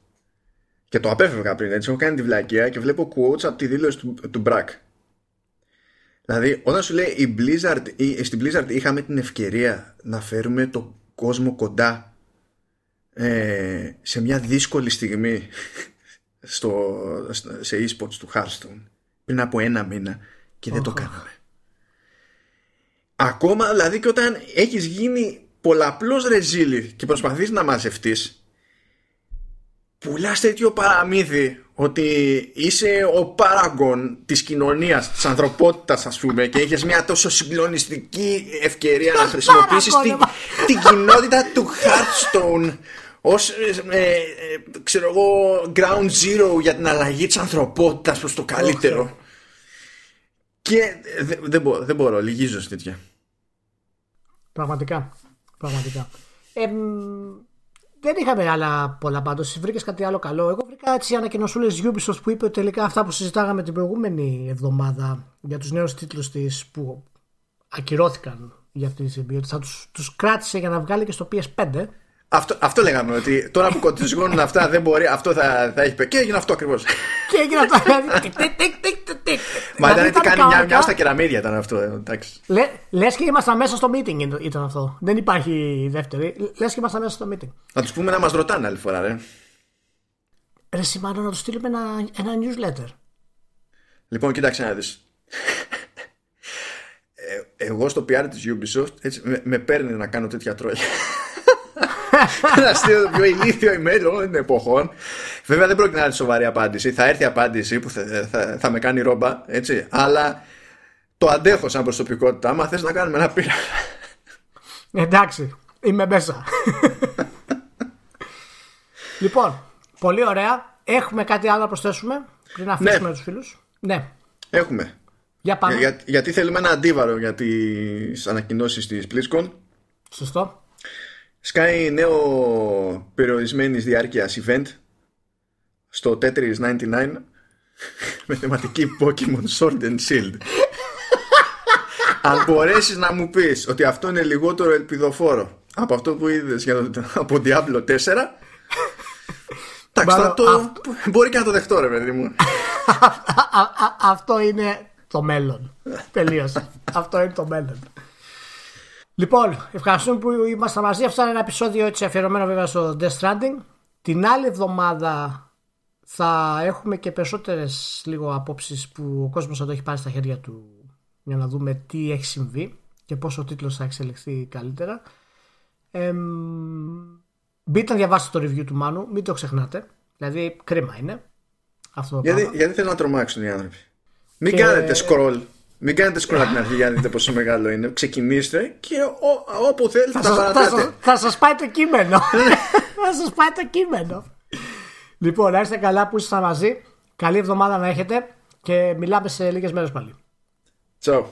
και το απέφευγα πριν, έτσι. Έχω κάνει τη βλακεία και βλέπω quotes από τη δήλωση του, του Brack. Δηλαδή, όταν σου λέει η Blizzard, η, στην Blizzard είχαμε την ευκαιρία να φέρουμε τον κόσμο κοντά ε, σε μια δύσκολη στιγμή στο, σε e-sports του Hearthstone πριν από ένα μήνα και oh, δεν το κάναμε. Oh. Ακόμα δηλαδή και όταν έχεις γίνει πολλαπλός ρεζίλι και προσπαθείς να μαζευτείς, πουλάς τέτοιο παραμύθι ότι είσαι ο παράγκον της κοινωνίας, της ανθρωπότητας, ας πούμε, και έχεις μια τόσο συγκλονιστική ευκαιρία να χρησιμοποιήσεις την, την κοινότητα του Hearthstone ως ε, ε, ξέρω εγώ, ground zero για την αλλαγή της ανθρωπότητας προς το καλύτερο. Και δεν δε, δε μπορώ, λυγίζω σε τέτοια. Πραγματικά, πραγματικά. Ε, δεν είχαμε άλλα πολλά πάντως. Βρήκες κάτι άλλο καλό? Εγώ βρήκα έτσι ανακοινωσούλες Ubisoft που είπε τελικά αυτά που συζητάγαμε την προηγούμενη εβδομάδα για τους νέους τίτλους της που ακυρώθηκαν για αυτή τη στιγμή, ότι θα τους, τους κράτησε για να βγάλει και στο πι ες φάιβ. Αυτό, αυτό λέγαμε, ότι τώρα που κοντιζγώνουν αυτά δεν μπορεί, αυτό θα, θα έχει πει. Και έγινε αυτό ακριβώς. Και έγινε αυτό. Μα ήταν τι κάνει μια μια στα κεραμίδια ήταν αυτό. Λες και ήμασταν μέσα στο meeting ήταν αυτό. Δεν υπάρχει δεύτερη. Λες και ήμασταν μέσα στο meeting. Να τους πούμε να μας ρωτάνε άλλη φορά, ρε. Ρε σημαίνω να τους στείλουμε ένα newsletter. Λοιπόν, κοίταξε να δεις. Εγώ στο πι αρ της Ubisoft με παίρνει να κάνω τέτοια τρόλια. Να στείλω το πιο ηλίθιο email όλων των εποχών. Βέβαια δεν πρόκειται να έρθει σοβαρή απάντηση. Θα έρθει απάντηση που θα, θα, θα με κάνει ρόμπα, έτσι. Αλλά το αντέχω σαν προσωπικότητα. Άμα θες να κάνουμε ένα πείραμα. Εντάξει, είμαι μέσα. Λοιπόν, πολύ ωραία. Έχουμε κάτι άλλο να προσθέσουμε πριν να αφήσουμε ναι. τους φίλους? Ναι, έχουμε. Για πάμε. Για, για, γιατί θέλουμε ένα αντίβαρο για τις ανακοινώσεις της BlizzCon. Σωστό. Σκάει νέο περιορισμένης διάρκειας event στο Tetris ενενήντα εννιά με θεματική Pokemon Sword and Shield. Αν μπορέσεις να μου πεις ότι αυτό είναι λιγότερο ελπιδοφόρο από αυτό που είδες για το, από Diablo τέσσερα, εντάξει, το, αυτό... μπορεί και να το δεχτώ, ρε παιδί μου. Αυτό είναι το μέλλον. Τελείωσε. Αυτό είναι το μέλλον. Λοιπόν, ευχαριστούμε που ήμασταν μαζί. Αυτό είναι ένα επεισόδιο έτσι αφιερωμένο βέβαια στο Death Stranding. Την άλλη εβδομάδα θα έχουμε και περισσότερες λίγο απόψεις που ο κόσμος θα το έχει πάρει στα χέρια του για να δούμε τι έχει συμβεί και πώς ο τίτλος θα εξελιχθεί καλύτερα. Ε, μπείτε να διαβάσετε το review του Μάνου, μην το ξεχνάτε. Δηλαδή, κρίμα είναι αυτό το πράγμα. Γιατί, γιατί θέλουν να τρομάξουν οι άνθρωποι. Μην και... κάνετε scroll. Μην κάνετε σκρόλα την αρχή για να δείτε πόσο μεγάλο είναι. Ξεκινήστε και ό, όπου θέλετε θα τα παρατάτε. Θα σας πάει το κείμενο. Θα σας πάει το κείμενο. Λοιπόν, να είστε καλά που είστε μαζί. Καλή εβδομάδα να έχετε. Και μιλάμε σε λίγες μέρες πάλι. Τσάου.